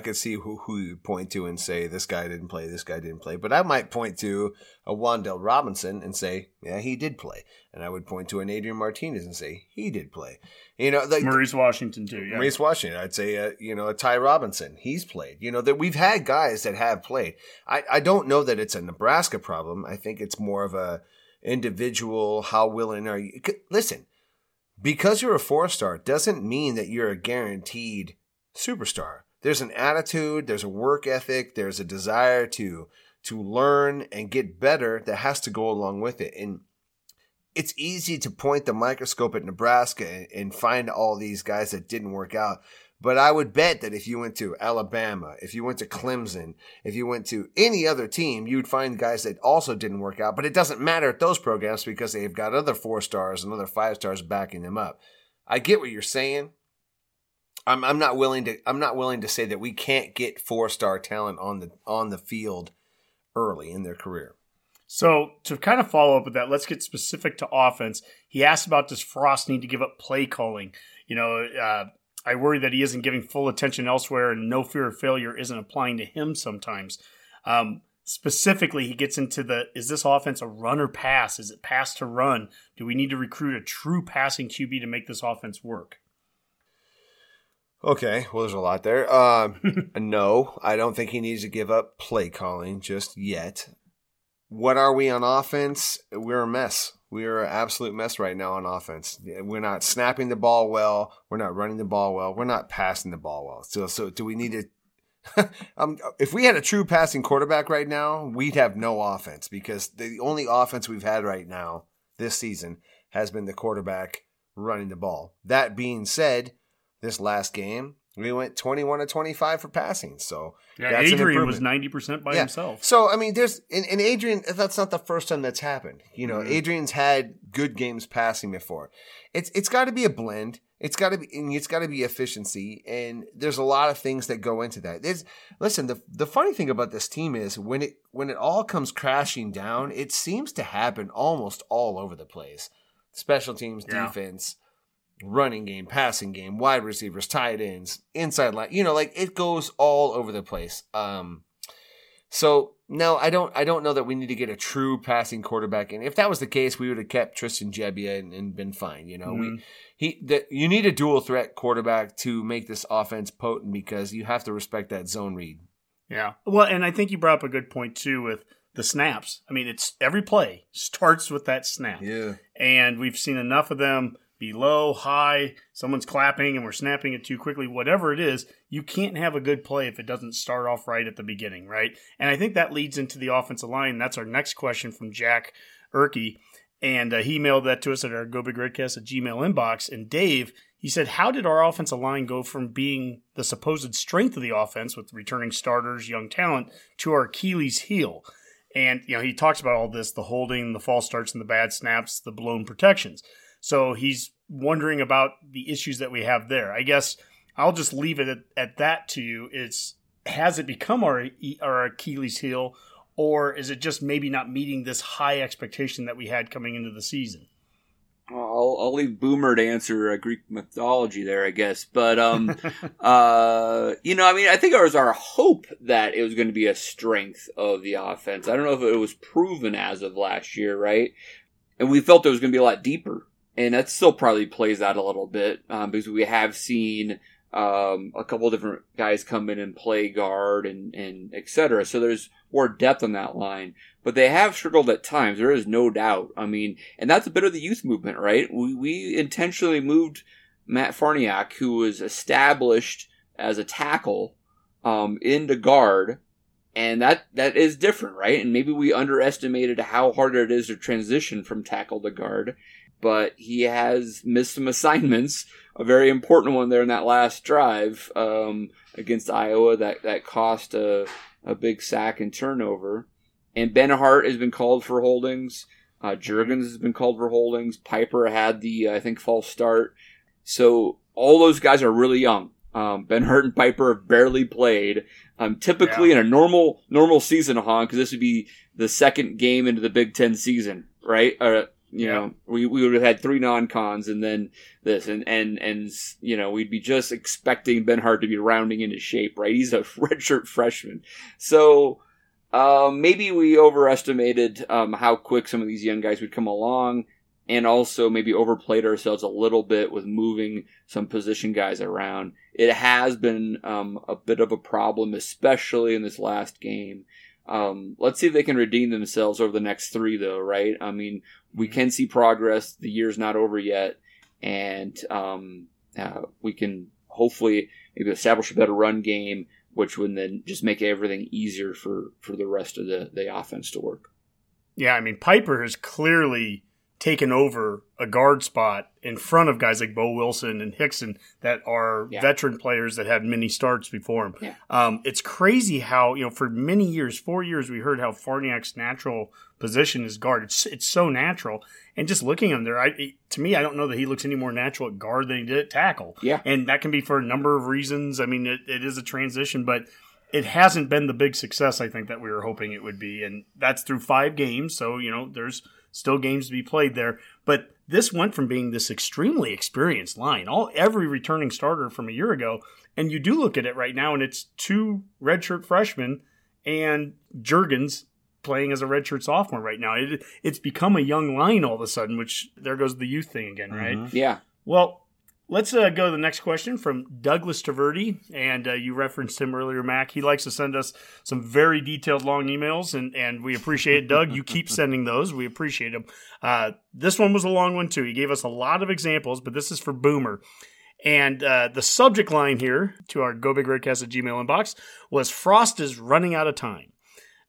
could see who you point to and say, this guy didn't play, this guy didn't play. But I might point to a Wandell Robinson and say, yeah, he did play. And I would point to an Adrian Martinez and say, he did play. You know, like Maurice Washington too. Yeah. Maurice Washington. I'd say, a Ty Robinson. He's played. You know, that we've had guys that have played. I don't know that it's a Nebraska problem. I think it's more of a individual, how willing are you? Listen, because you're a four-star doesn't mean that you're a guaranteed superstar. There's an attitude, there's a work ethic, there's a desire to learn and get better that has to go along with it. And it's easy to point the microscope at Nebraska and find all these guys that didn't work out. But I would bet that if you went to Alabama, if you went to Clemson, if you went to any other team, you would find guys that also didn't work out. But it doesn't matter at those programs because they've got other four stars and other five stars backing them up. I get what you're saying. I'm not willing to say that we can't get four-star talent on the field early in their career. So to kind of follow up with that, let's get specific to offense. He asked about, does Frost need to give up play calling? You know, I worry that he isn't giving full attention elsewhere, and no fear of failure isn't applying to him sometimes. Specifically, he gets into the, is this offense a run or pass? Is it pass to run? Do we need to recruit a true passing QB to make this offense work? Okay, well, there's a lot there. No, I don't think he needs to give up play calling just yet. What are we on offense? We're a mess. We are an absolute mess right now on offense. We're not snapping the ball well. We're not running the ball well. We're not passing the ball well. So do we need to – if we had a true passing quarterback right now, we'd have no offense because the only offense we've had right now this season has been the quarterback running the ball. That being said – this last game, we went 21-25 for passing. So yeah, that's Adrian was 90% by himself. So I mean, there's and Adrian. That's not the first time that's happened. You know, Adrian's had good games passing before. It's got to be a blend. It's got to be efficiency. And there's a lot of things that go into that. Listen, the funny thing about this team is when it all comes crashing down, it seems to happen almost all over the place. Special teams, defense. Running game, passing game, wide receivers, tight ends, inside line, you know, like it goes all over the place. So no, I don't know that we need to get a true passing quarterback. And if that was the case, we would have kept Tristan Jebbia and been fine. You know, you need a dual threat quarterback to make this offense potent because you have to respect that zone read. Yeah. Well, and I think you brought up a good point too with the snaps. I mean, it's every play starts with that snap. Yeah. And we've seen enough of them. Be low, high, someone's clapping and we're snapping it too quickly, whatever it is, you can't have a good play if it doesn't start off right at the beginning, right? And I think that leads into the offensive line. That's our next question from Jack Erkey. And he mailed that to us at our Go Big Redcast at Gmail inbox. And Dave, he said, how did our offensive line go from being the supposed strength of the offense with returning starters, young talent, to our Achilles heel? And, you know, he talks about all this, the holding, the false starts and the bad snaps, the blown protections. So he's wondering about the issues that we have there. I guess I'll just leave it at that to you. It's, has it become our Achilles heel, or is it just maybe not meeting this high expectation that we had coming into the season? I'll leave Boomer to answer Greek mythology there, I guess. But, I think it was our hope that it was going to be a strength of the offense. I don't know if it was proven as of last year, right? And we felt it was going to be a lot deeper. And that still probably plays out a little bit because we have seen a couple different guys come in and play guard and et cetera. So there's more depth on that line. But they have struggled at times. There is no doubt. I mean, and that's a bit of the youth movement, right? We intentionally moved Matt Farniak, who was established as a tackle, into guard. And that is different, right? And maybe we underestimated how hard it is to transition from tackle to guard. But he has missed some assignments, a very important one there in that last drive against Iowa that cost a big sack and turnover. And Ben Hart has been called for holdings. Juergens has been called for holdings. Piper had the false start. So all those guys are really young. Ben Hart and Piper have barely played. Typically in a normal season, because this would be the second game into the Big Ten season, right? You know, we would have had three non-cons and then this, and you know, we'd be just expecting Ben Hart to be rounding into shape, right? He's a redshirt freshman. So maybe we overestimated how quick some of these young guys would come along, and also maybe overplayed ourselves a little bit with moving some position guys around. It has been a bit of a problem, especially in this last game. Let's see if they can redeem themselves over the next three, though, right? I mean, we can see progress. The year's not over yet, and we can hopefully maybe establish a better run game, which would then just make everything easier for the rest of the offense to work. Yeah, I mean, Piper has clearly taken over a guard spot in front of guys like Bo Wilson and Hickson that are veteran players that had many starts before him. Yeah. It's crazy how, you know, for many years, 4 years, we heard how Farniak's natural position is guard. It's so natural. And just looking at him there, to me, I don't know that he looks any more natural at guard than he did at tackle. Yeah. And that can be for a number of reasons. I mean, it is a transition, but it hasn't been the big success, I think, that we were hoping it would be. And that's through 5 games. So, you know, there's still games to be played there. But this went from being this extremely experienced line, every returning starter from a year ago. And you do look at it right now, and it's 2 redshirt freshmen and Juergens playing as a redshirt sophomore right now. It's become a young line all of a sudden, which there goes the youth thing again, right? Mm-hmm. Yeah. Well, let's go to the next question from Douglas Taverdi. And you referenced him earlier, Mac. He likes to send us some very detailed, long emails, and we appreciate it. Doug, you keep sending those. We appreciate them. This one was a long one, too. He gave us a lot of examples, but this is for Boomer. And the subject line here to our Go Big Redcast at Gmail inbox was, Frost is running out of time.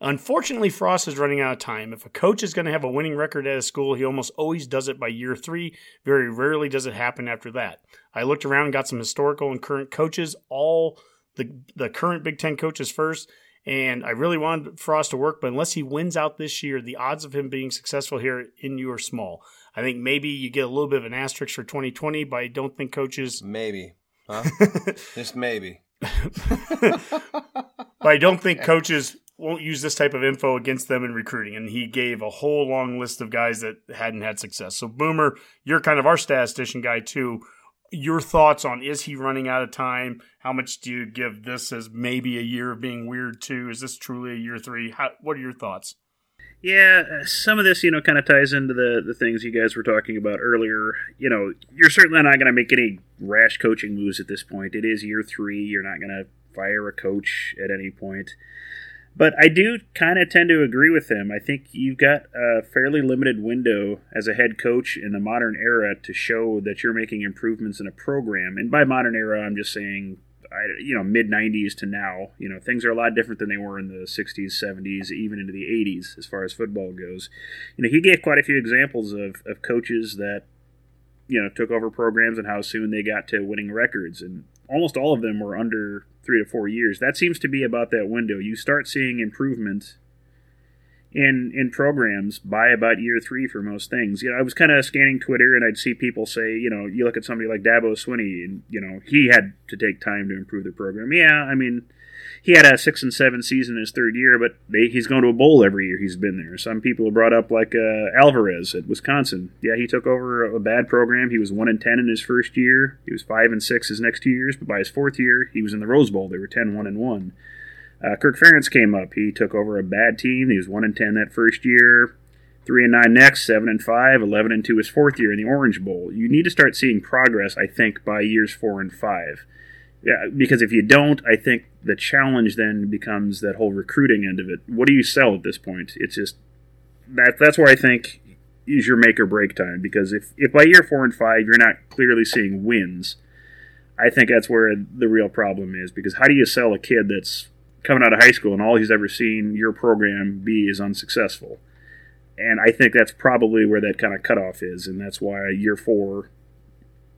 Unfortunately, Frost is running out of time. If a coach is going to have a winning record at a school, he almost always does it by year 3. Very rarely does it happen after that. I looked around and got some historical and current coaches, all the current Big Ten coaches first, and I really wanted Frost to work, but unless he wins out this year, the odds of him being successful here in you are small. I think maybe you get a little bit of an asterisk for 2020, but I don't think coaches... Maybe. Huh? Just maybe. But I don't think coaches won't use this type of info against them in recruiting. And he gave a whole long list of guys that hadn't had success. So, Boomer, you're kind of our statistician guy, too. Your thoughts on, is he running out of time? How much do you give this as maybe a year of being weird, too? Is this truly a year 3? What are your thoughts? Yeah, some of this, you know, kind of ties into the things you guys were talking about earlier. You know, you're certainly not going to make any rash coaching moves at this point. It is year 3. You're not going to fire a coach at any point. But I do kind of tend to agree with him. I think you've got a fairly limited window as a head coach in the modern era to show that you're making improvements in a program. And by modern era, I'm just saying, mid-'90s to now. You know, things are a lot different than they were in the 60s, 70s, even into the 80s as far as football goes. You know, he gave quite a few examples of coaches that, you know, took over programs and how soon they got to winning records. And almost all of them were under 3 to 4 years. That seems to be about that window. You start seeing improvement in programs by about year 3 for most things. You know, I was kind of scanning Twitter, and I'd see people say, you know, you look at somebody like Dabo Swinney, and, you know, he had to take time to improve the program. Yeah, I mean, he had a 6-7 season his 3rd year, but he's going to a bowl every year he's been there. Some people brought up like Alvarez at Wisconsin. Yeah, he took over a bad program. He was 1-10 in his 1st year. He was 5-6 his next 2 years, but by his 4th year, he was in the Rose Bowl. They were 10-1-1. Kirk Ferentz came up. He took over a bad team. He was 1-10 that 1st year, 3-9 next, 7-5, 11-2 his 4th year in the Orange Bowl. You need to start seeing progress, I think, by years 4 and 5. Yeah, because if you don't, I think the challenge then becomes that whole recruiting end of it. What do you sell at this point? It's just that's where I think is your make or break time. Because if by year 4 and 5 you're not clearly seeing wins, I think that's where the real problem is. Because how do you sell a kid that's coming out of high school and all he's ever seen your program be is unsuccessful? And I think that's probably where that kind of cutoff is, and that's why year 4,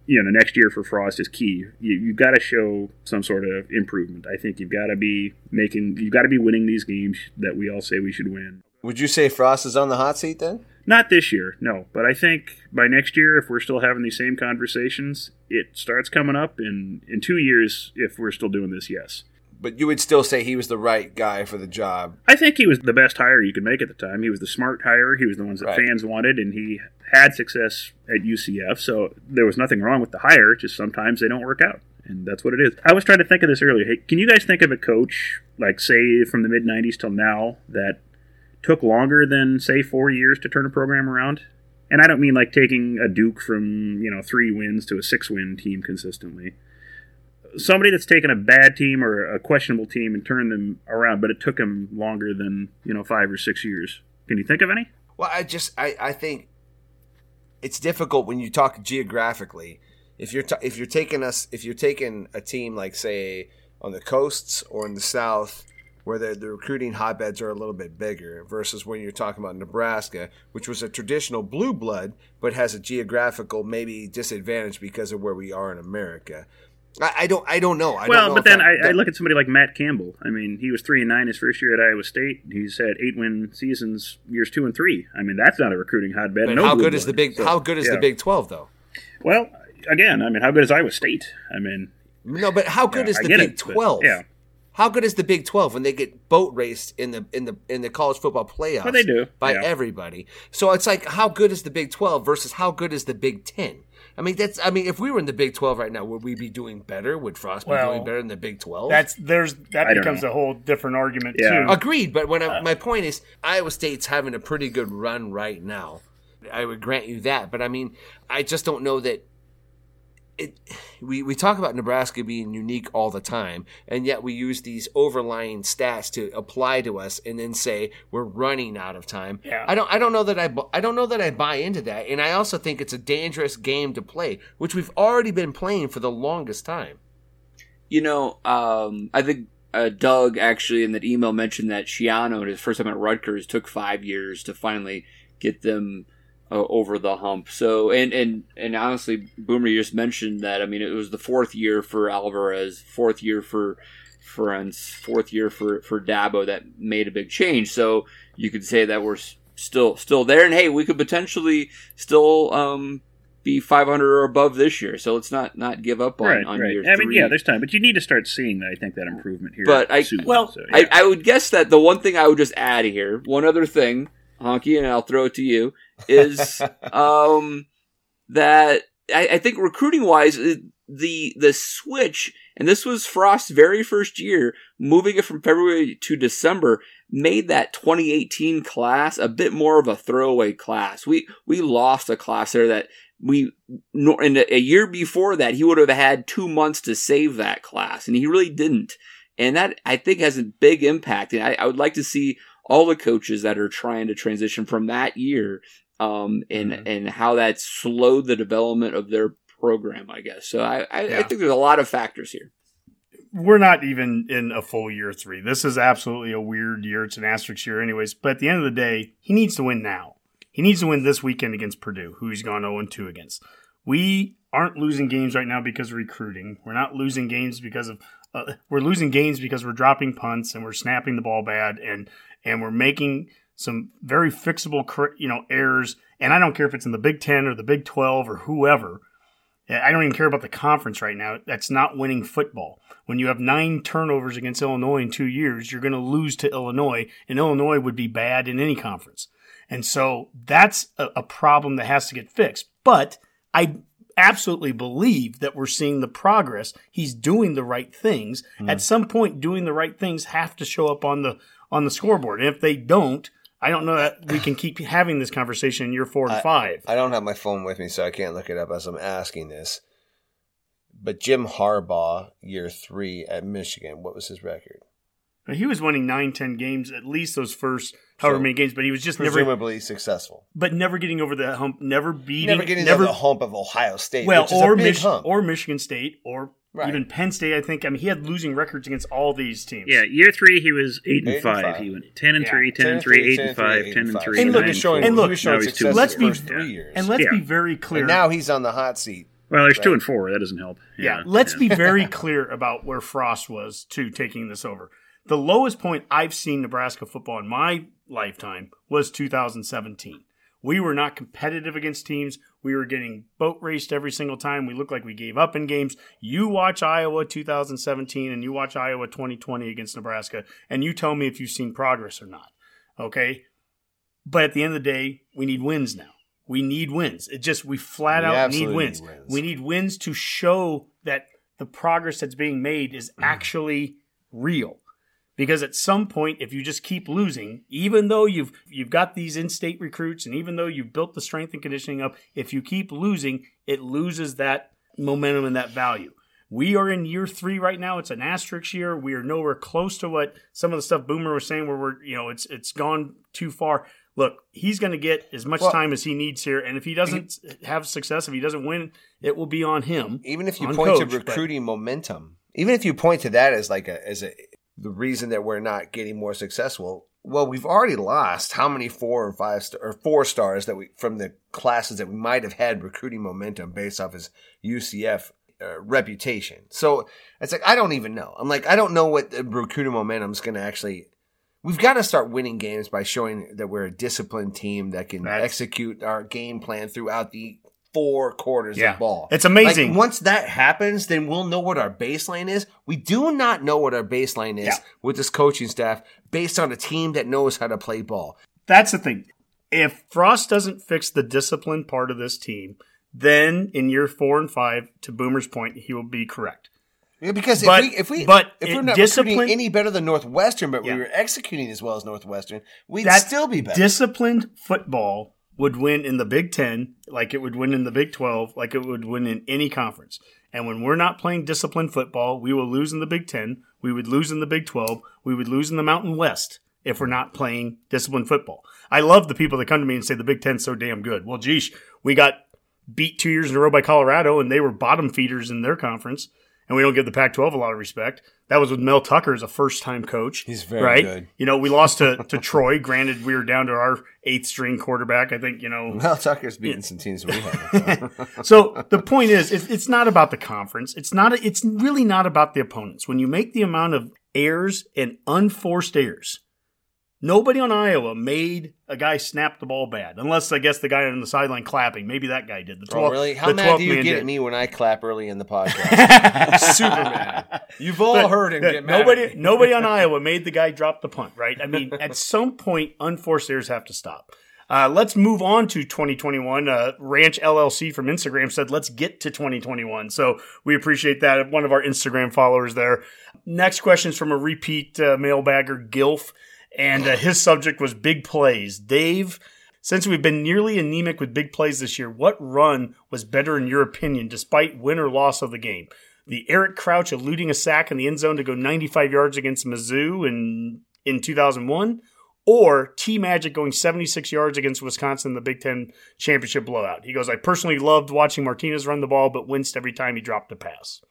you know, next year for Frost is key. You've got to show some sort of improvement. I think you've got to be winning these games that we all say we should win. Would you say Frost is on the hot seat then? Not this year, no. But I think by next year, if we're still having these same conversations, it starts coming up in 2 years if we're still doing this, yes. But you would still say he was the right guy for the job. I think he was the best hire you could make at the time. He was the smart hire. He was the ones that fans wanted, and he had success at UCF. So there was nothing wrong with the hire, just sometimes they don't work out, and that's what it is. I was trying to think of this earlier. Hey, can you guys think of a coach, like, say, from the mid-'90s till now that took longer than, say, 4 years to turn a program around? And I don't mean, like, taking a Duke from, 3 wins to a 6-win team consistently. Somebody that's taken a bad team or a questionable team and turned them around, but it took them longer than, 5 or 6 years. Can you think of any? Well, I think it's difficult when you talk geographically. If you're taking a team like, say, on the coasts or in the South, where the recruiting hotbeds are a little bit bigger, versus when you're talking about Nebraska, which was a traditional blue blood, but has a geographical maybe disadvantage because of where we are in America. I don't know. I look at somebody like Matt Campbell. I mean, he was 3-9 his first year at Iowa State. He's had 8-win seasons years 2 and 3. I mean, that's not a recruiting hotbed. No, how good is the Big 12 though? Well, again, I mean, how good is Iowa State? I mean, no, but how good is the Big 12? Yeah. How good is the Big 12 when they get boat raced in the college football playoffs? Well, they do by everybody. So it's like, how good is the Big 12 versus how good is the Big 10? I mean, if we were in the Big 12 right now, would we be doing better? Would Frost be doing better in the Big 12? That becomes a whole different argument too. Agreed, but my point is, Iowa State's having a pretty good run right now. I would grant you that, but I mean, I just don't know that. We talk about Nebraska being unique all the time, and yet we use these overlying stats to apply to us, and then say we're running out of time. Yeah. I don't know that I buy into that, and I also think it's a dangerous game to play, which we've already been playing for the longest time. I think Doug actually in that email mentioned that Schiano, in his first time at Rutgers, took 5 years to finally get them over the hump. So, and honestly, Boomer, you just mentioned that. I mean, it was the 4th year for Alvarez, 4th year for Ferentz, 4th year for Dabo that made a big change. So you could say that we're still there, and hey, we could potentially still be 500 or above this year. So let's not give up on year 3. I mean, yeah, there's time, but you need to start seeing that. I think that improvement here. But I would guess that the one thing I would just add here, one other thing, Honky, and I'll throw it to you, is that I think recruiting-wise, the switch, and this was Frost's very first year, moving it from February to December, made that 2018 class a bit more of a throwaway class. We lost a class there that in a year before that, he would have had 2 months to save that class, and he really didn't. And that, I think, has a big impact. And I would like to see all the coaches that are trying to transition from that year and how that slowed the development of their program, I guess. So I think there's a lot of factors here. We're not even in a full year 3. This is absolutely a weird year. It's an asterisk year anyways. But at the end of the day, he needs to win now. He needs to win this weekend against Purdue, who he's gone 0-2 against. We aren't losing games right now because of recruiting. We're not losing games because of we're losing games because we're dropping punts and we're snapping the ball bad and we're making some very fixable, errors. And I don't care if it's in the Big 10 or the Big 12 or whoever. I don't even care about the conference right now. That's not winning football. When you have 9 turnovers against Illinois in 2 years, you're going to lose to Illinois, and Illinois would be bad in any conference. And so that's a problem that has to get fixed. But I absolutely believe that we're seeing the progress. He's doing the right things. At some point, doing the right things have to show up on the scoreboard. And if they don't, I don't know that we can keep having this conversation in year 4 and 5. I don't have my phone with me, so I can't look it up as I'm asking this. But Jim Harbaugh, year 3 at Michigan, what was his record? He was winning 9-10 games, at least those first however many games, but he was just presumably successful. But never getting over the hump, never getting over the hump of Ohio State, which is a big hump. Or Michigan State, or even Penn State, I think. I mean, he had losing records against all these teams. Yeah, year 3, he was 8-5. He went 10-3, 10-3, 8-5, 10-3. And look, he's showing success in the first 3 years. And let's be very clear. And now he's on the hot seat. Well, there's 2 and 4. That doesn't help. Yeah, let's be very clear about where Frost was to taking this over. The lowest point I've seen Nebraska football in my lifetime was 2017. We were not competitive against teams. We were getting boat raced every single time. We looked like we gave up in games. You watch Iowa 2017 and you watch Iowa 2020 against Nebraska, and you tell me if you've seen progress or not, okay? But at the end of the day, we need wins now. We need wins. It just, we flat out need wins. We need wins to show that the progress that's being made is actually real. Because at some point, if you just keep losing, even though you've got these in-state recruits and even though you've built the strength and conditioning up, if you keep losing, it loses that momentum and that value. We are in year 3 right now. It's an asterisk year. We are nowhere close to what some of the stuff Boomer was saying where we're, you know, it's gone too far. Look, he's going to get as much time as he needs here, and if he doesn't have success, if he doesn't win, it will be on him. Even if you point to recruiting momentum, even if you point to that as like the reason that we're not getting more successful, well, we've already lost how many 4 and 5 or 4 stars that we from the classes that we might have had recruiting momentum based off his UCF reputation. So it's like I don't even know. I'm like I don't know what the recruiting momentum is going to actually. We've got to start winning games by showing that we're a disciplined team that can execute our game plan throughout the 4 quarters of ball. It's amazing. Like, once that happens, then we'll know what our baseline is. We do not know what our baseline is with this coaching staff based on a team that knows how to play ball. That's the thing. If Frost doesn't fix the discipline part of this team, then in year 4 and 5, to Boomer's point, he will be correct. Yeah, because if we're not recruiting any better than Northwestern, but we were executing as well as Northwestern, we'd still be better. Disciplined football would win in the Big Ten, like it would win in the Big 12, like it would win in any conference. And when we're not playing disciplined football, we will lose in the Big Ten, we would lose in the Big 12, we would lose in the Mountain West if we're not playing disciplined football. I love the people that come to me and say the Big Ten's so damn good. Well, geez, we got beat 2 years in a row by Colorado, and they were bottom feeders in their conference. And we don't give the Pac-12 a lot of respect. That was with Mel Tucker as a first-time coach. He's very good. You know, we lost to Troy. Granted, we were down to our eighth-string quarterback. I think, you know. Mel Tucker's beating some teams we haven't. So the point is, it's not about the conference. It's really not about the opponents. When you make the amount of errors and unforced errors, nobody on Iowa made a guy snap the ball bad, unless I guess the guy on the sideline clapping. Maybe that guy did. Really? How mad do you get at me when I clap early in the podcast? Super mad. You've all heard him get mad. Nobody on Iowa made the guy drop the punt, right? I mean, at some point, unforced errors have to stop. Let's move on to 2021. Ranch LLC from Instagram said, let's get to 2021. So we appreciate that. One of our Instagram followers there. Next question is from a repeat mailbagger, Gilf. And his subject was big plays. Dave, since we've been nearly anemic with big plays this year, what run was better in your opinion, despite win or loss of the game? The Eric Crouch eluding a sack in the end zone to go 95 yards against Mizzou in 2001, or T-Magic going 76 yards against Wisconsin in the Big Ten championship blowout? He goes, I personally loved watching Martinez run the ball, but winced every time he dropped a pass.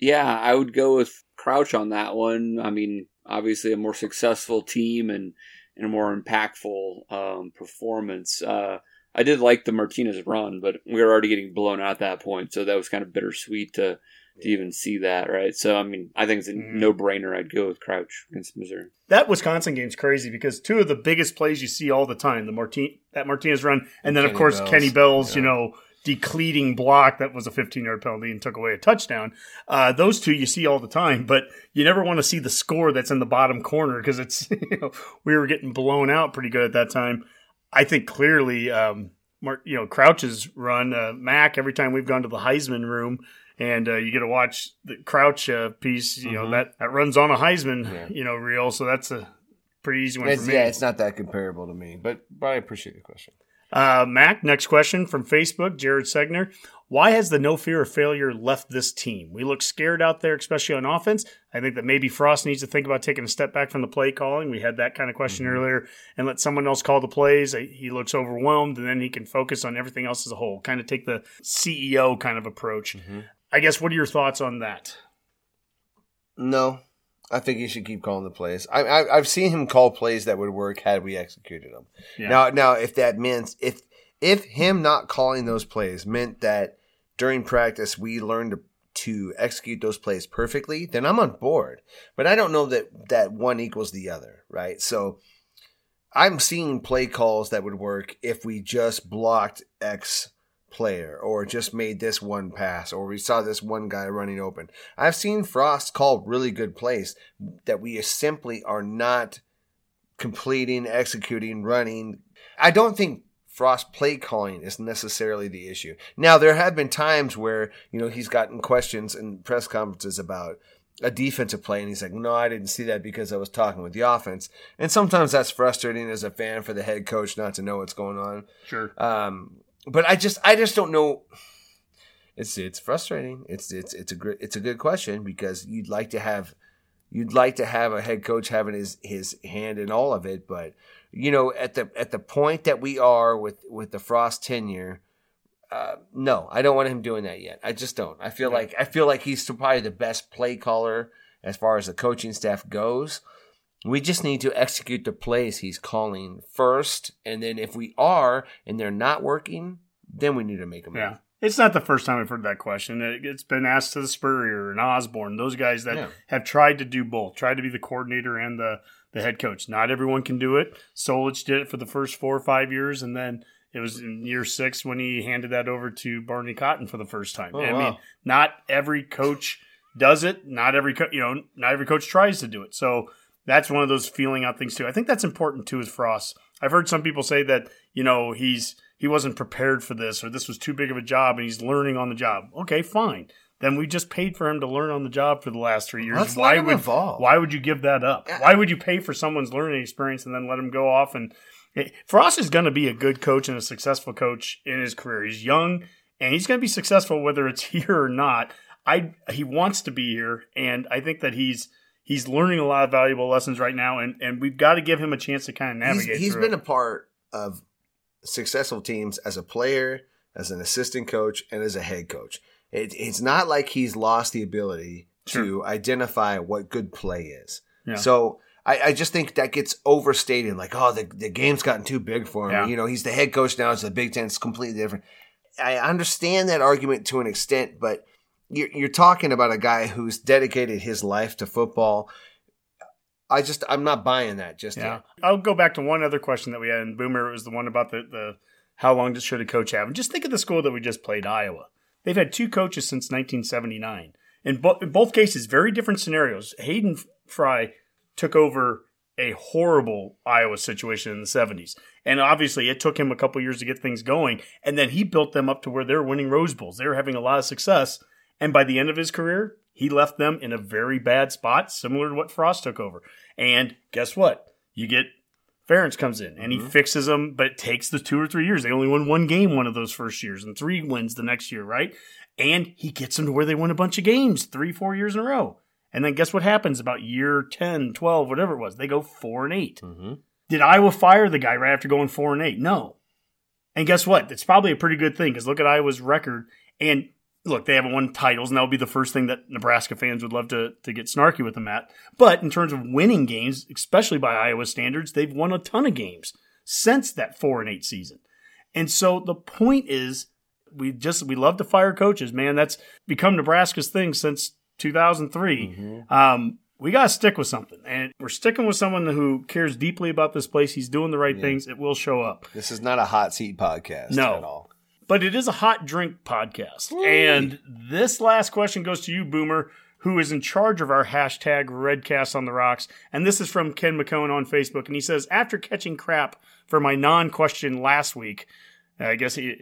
Yeah, I would go with Crouch on that one. I mean, obviously a more successful team and a more impactful performance. I did like the Martinez run, but we were already getting blown out at that point, so that was kind of bittersweet to even see that, right? So, I mean, I think it's a no-brainer. I'd go with Crouch against Missouri. That Wisconsin game's crazy because two of the biggest plays you see all the time, that Martinez run, and then, Kenny Bell's, you know, decleating block that was a 15-yard penalty and took away a touchdown. Those two you see all the time, but you never want to see the score that's in the bottom corner because it's, you know, we were getting blown out pretty good at that time. I think clearly, Crouch's run, Mac, every time we've gone to the Heisman room and you get to watch the Crouch piece, you know, that runs on a Heisman, reel. So that's a pretty easy one for me. Yeah, it's not that comparable to me, but I appreciate the question. Mac, next question from Facebook, Jared Segner. Why has the no fear of failure left this team? We look scared out there, especially on offense. I think that maybe Frost needs to think about taking a step back from the play calling. We had that kind of question earlier and let someone else call the plays. He looks overwhelmed and then he can focus on everything else as a whole, kind of take the CEO kind of approach. I guess, what are your thoughts on that? No, I think he should keep calling the plays. I've seen him call plays that would work had we executed them. Yeah. Now, if that meant if him not calling those plays meant that during practice we learned to execute those plays perfectly, then I'm on board. But I don't know that one equals the other, right? So I'm seeing play calls that would work if we just blocked X player or just made this one pass or we saw this one guy running open. I've seen Frost call really good plays that we simply are not completing, executing, running. I don't think Frost play calling is necessarily the issue. Now, there have been times where, you know, he's gotten questions in press conferences about a defensive play, and he's like, no, I didn't see that because I was talking with the offense. And sometimes that's frustrating as a fan for the head coach not to know what's going on. Sure. But I just don't know. It's frustrating. It's a good question because you'd like to have a head coach having his hand in all of it. But, you know, at the point that we are with the Frost tenure, no, I don't want him doing that yet. I just don't. I feel like he's probably the best play caller as far as the coaching staff goes. We just need to execute the plays he's calling first, and then if we are and they're not working, then we need to make them. Yeah, move. It's not the first time I've heard that question. It's been asked to the Spurrier and Osborne, those guys that have tried to do both, tried to be the coordinator and the head coach. Not everyone can do it. Solich did it for the first 4 or 5 years, and then it was in year 6 when he handed that over to Barney Cotton for the first time. Oh, I mean, not every coach does it. Not every coach tries to do it. So that's one of those feeling out things too. I think that's important too with Frost. I've heard some people say that, you know, he wasn't prepared for this or this was too big of a job and he's learning on the job. Okay, fine. Then we just paid for him to learn on the job for the last 3 years. Let's let him evolve. Why would you give that up? Why would you pay for someone's learning experience and then let him go off? And Frost is going to be a good coach and a successful coach in his career. He's young and he's going to be successful whether it's here or not. He wants to be here, and I think that he's learning a lot of valuable lessons right now, and we've got to give him a chance to kind of navigate. He's been a part of successful teams as a player, as an assistant coach, and as a head coach. It's not like he's lost the ability to identify what good play is. Yeah. So I just think that gets overstated. Like, oh, the game's gotten too big for him. Yeah. You know, he's the head coach now. It's the Big Ten. It's completely different. I understand that argument to an extent, but you're talking about a guy who's dedicated his life to football. I'm not buying that just yet. I'll go back to one other question that we had in Boomer. It was the one about the how long should a coach have? And just think of the school that we just played, Iowa. They've had 2 coaches since 1979. In both cases, very different scenarios. Hayden Fry took over a horrible Iowa situation in the 70s. And obviously it took him a couple years to get things going. And then he built them up to where they're winning Rose Bowls. They were having a lot of success. And by the end of his career, he left them in a very bad spot, similar to what Frost took over. And guess what? You get Ferentz comes in, and he fixes them, but it takes the 2 or 3 years. They only won 1 game one of those first years, and 3 wins the next year, right? And he gets them to where they win a bunch of games 3-4 years in a row. And then guess what happens about year 10, 12, whatever it was? They go 4-8. Mm-hmm. Did Iowa fire the guy right after going 4-8? No. And guess what? It's probably a pretty good thing, because look at Iowa's record, and look, they haven't won titles, and that would be the first thing that Nebraska fans would love to get snarky with them at. But in terms of winning games, especially by Iowa standards, they've won a ton of games since that 4-8 season. And so the point is, we love to fire coaches, man. That's become Nebraska's thing since 2003. Mm-hmm. We got to stick with something. And we're sticking with someone who cares deeply about this place. He's doing the right things. It will show up. This is not a hot seat podcast at all. But it is a hot drink podcast. Ooh. And this last question goes to you, Boomer, who is in charge of our hashtag Redcast on the Rocks. And this is from Ken McCone on Facebook. And he says, after catching crap for my non-question last week, I guess he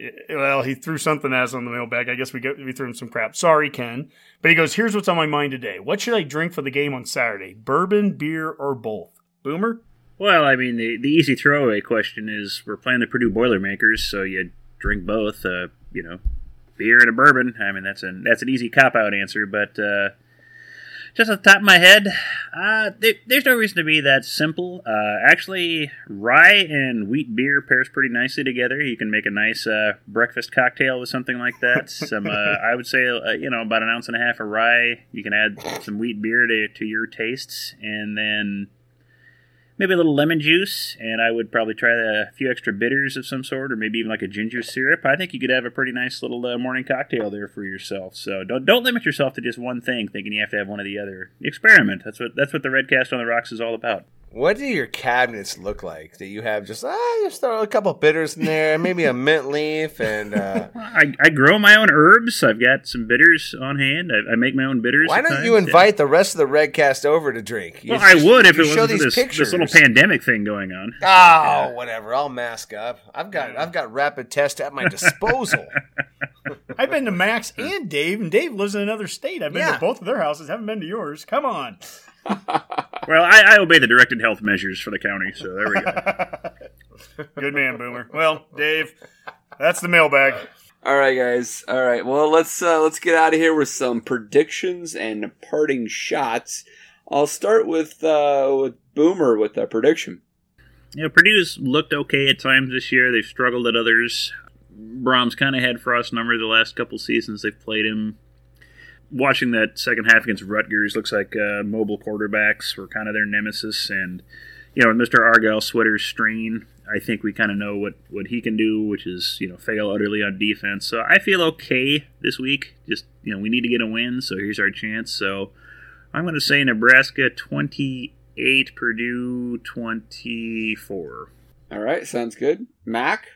threw something at us on the mailbag. I guess we threw him some crap. Sorry, Ken. But he goes, here's what's on my mind today. What should I drink for the game on Saturday? Bourbon, beer, or both? Boomer? Well, I mean, the easy throwaway question is we're playing the Purdue Boilermakers, so you drink both, beer and a bourbon. I mean, that's an easy cop-out answer, but just off the top of my head, there's no reason to be that simple. Actually, rye and wheat beer pairs pretty nicely together. You can make a nice breakfast cocktail with something like that. Some, I would say, about 1.5 ounces of rye. You can add some wheat beer to your tastes, and then maybe a little lemon juice, and I would probably try a few extra bitters of some sort, or maybe even like a ginger syrup. I think you could have a pretty nice little morning cocktail there for yourself. So don't limit yourself to just one thing, thinking you have to have one or the other. Experiment. That's what the Redcast on the Rocks is all about. What do your cabinets look like? Do you have just throw a couple bitters in there, maybe a mint leaf, and I grow my own herbs. I've got some bitters on hand. I make my own bitters. Why don't you invite the rest of the Redcast over to drink? Well, I would if it wasn't for this little pandemic thing going on. Oh, whatever. I'll mask up. I've got rapid tests at my disposal. I've been to Max and Dave lives in another state. I've been to both of their houses. Haven't been to yours. Come on. Well, I obey the directed health measures for the county, so there we go. Good man, Boomer. Well, Dave, that's the mailbag. All right, guys. All right. Well, let's get out of here with some predictions and parting shots. I'll start with Boomer with a prediction. You know, Purdue's looked okay at times this year. They've struggled at others. Brahms kind of had Frost's number the last couple seasons they've played him. Watching that second half against Rutgers, looks like mobile quarterbacks were kind of their nemesis. And, you know, Mr. Argyle Sweater's strain, I think we kind of know what he can do, which is, you know, fail utterly on defense. So I feel okay this week. Just, you know, we need to get a win, so here's our chance. So I'm going to say Nebraska 28, Purdue 24. All right, sounds good. Mac?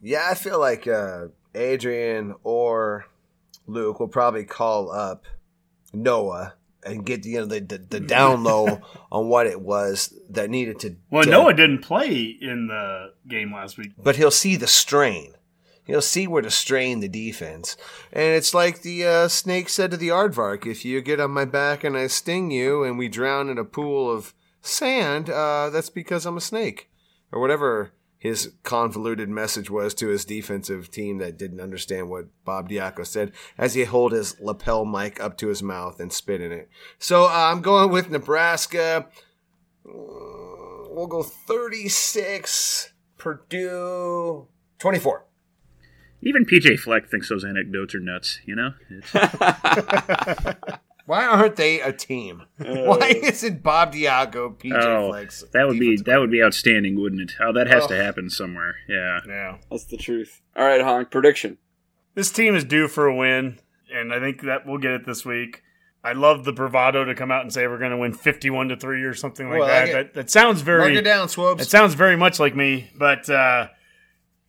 Yeah, I feel like Adrian or Luke will probably call up Noah and get the down low on what it was that needed to. Well, Noah didn't play in the game last week, but he'll see the strain. He'll see where to strain the defense, and it's like the snake said to the aardvark: "If you get on my back and I sting you, and we drown in a pool of sand, that's because I'm a snake," or whatever his convoluted message was to his defensive team that didn't understand what Bob Diaco said as he held his lapel mic up to his mouth and spit in it. So I'm going with Nebraska. We'll go 36, Purdue 24. Even PJ Fleck thinks those anecdotes are nuts, you know? Why aren't they a team? Why isn't Bob Diaco, PJ Flex? That would be outstanding, wouldn't it? Oh, that has to happen somewhere. Yeah, that's the truth. All right, Honk, prediction. This team is due for a win, and I think that we'll get it this week. I love the bravado to come out and say we're going to win 51-3 or something like that. That sounds very. Mark it down, Swobes. It sounds very much like me, but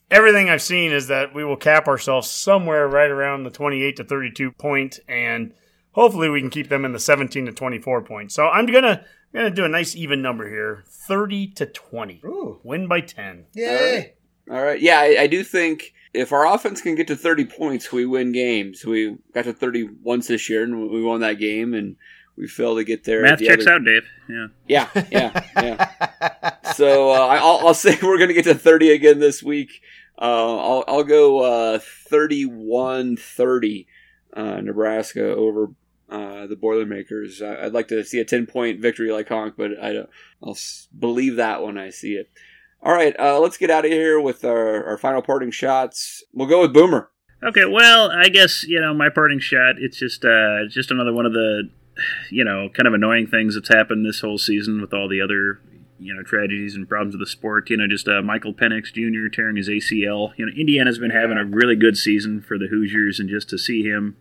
everything I've seen is that we will cap ourselves somewhere right around the 28 to 32 point and. Hopefully we can keep them in the 17 to 24 points. So I'm gonna do a nice even number here, 30-20. Ooh, win by 10. Yay! All right. Yeah, I do think if our offense can get to 30 points, we win games. We got to 30 once this year, and we won that game, and we failed to get there. Math checks out, Dave. Yeah. So I'll say we're gonna get to 30 again this week. I'll go 31-30. Nebraska over. The Boilermakers. I'd like to see a 10-point victory like Honk, but I don't. I'll believe that when I see it. All right, let's get out of here with our final parting shots. We'll go with Boomer. Okay, well, I guess my parting shot. It's just another one of the kind of annoying things that's happened this whole season with all the other tragedies and problems of the sport. Michael Penix Jr. tearing his ACL. Indiana's been having a really good season for the Hoosiers, and just to see him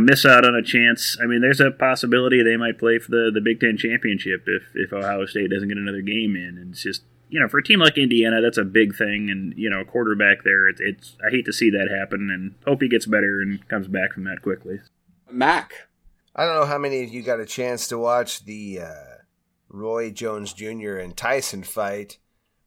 miss out on a chance. I mean, there's a possibility they might play for the Big Ten championship if Ohio State doesn't get another game in. And it's just, for a team like Indiana, that's a big thing. And, a quarterback there, it's I hate to see that happen, and hope he gets better and comes back from that quickly. Mac. I don't know how many of you got a chance to watch the Roy Jones Jr. and Tyson fight,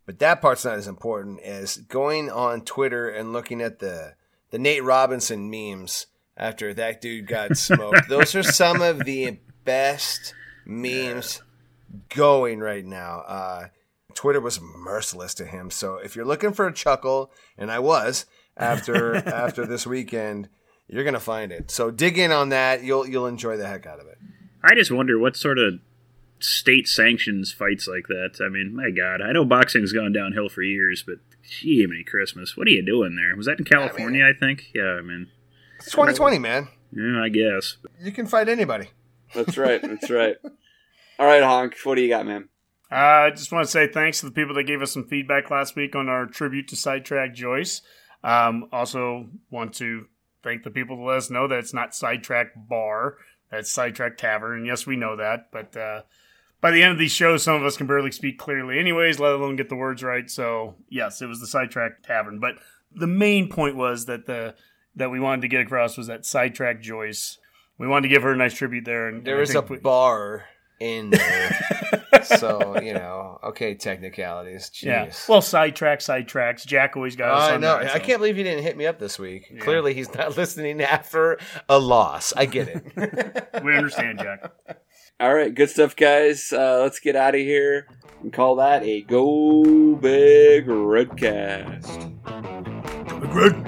but that part's not as important as going on Twitter and looking at the Nate Robinson memes after that dude got smoked. Those are some of the best memes going right now. Twitter was merciless to him. So if you're looking for a chuckle, and I was after this weekend, you're going to find it. So dig in on that. You'll enjoy the heck out of it. I just wonder what sort of state sanctions fights like that. I mean, my God, I know boxing's gone downhill for years, but gee, many Christmas. What are you doing there? Was that in California, I think? Yeah, I mean. It's 2020, man. Yeah, I guess. You can fight anybody. That's right. All right, Honk, what do you got, man? I just want to say thanks to the people that gave us some feedback last week on our tribute to Sidetrack Joyce. Also want to thank the people that let us know that it's not Sidetrack Bar, that's Sidetrack Tavern. Yes, we know that, but By the end of these shows, some of us can barely speak clearly anyways, let alone get the words right. So, yes, it was the Sidetrack Tavern. But the main point was that we wanted to get across was that Sidetrack Joyce. We wanted to give her a nice tribute there. And there was a bar in there. So, you know, okay, technicalities. Jeez. Yeah. Well, sidetracks. Jack always got us on that. I can't believe he didn't hit me up this week. Yeah. Clearly, he's not listening after a loss. I get it. We understand, Jack. All right, good stuff, guys. Let's get out of here and call that a Go Big Redcast. Go Big Red.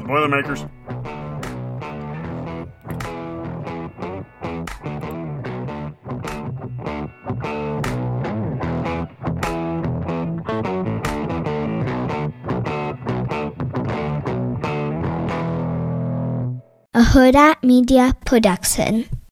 The Boilermakers. A Huda Media Production.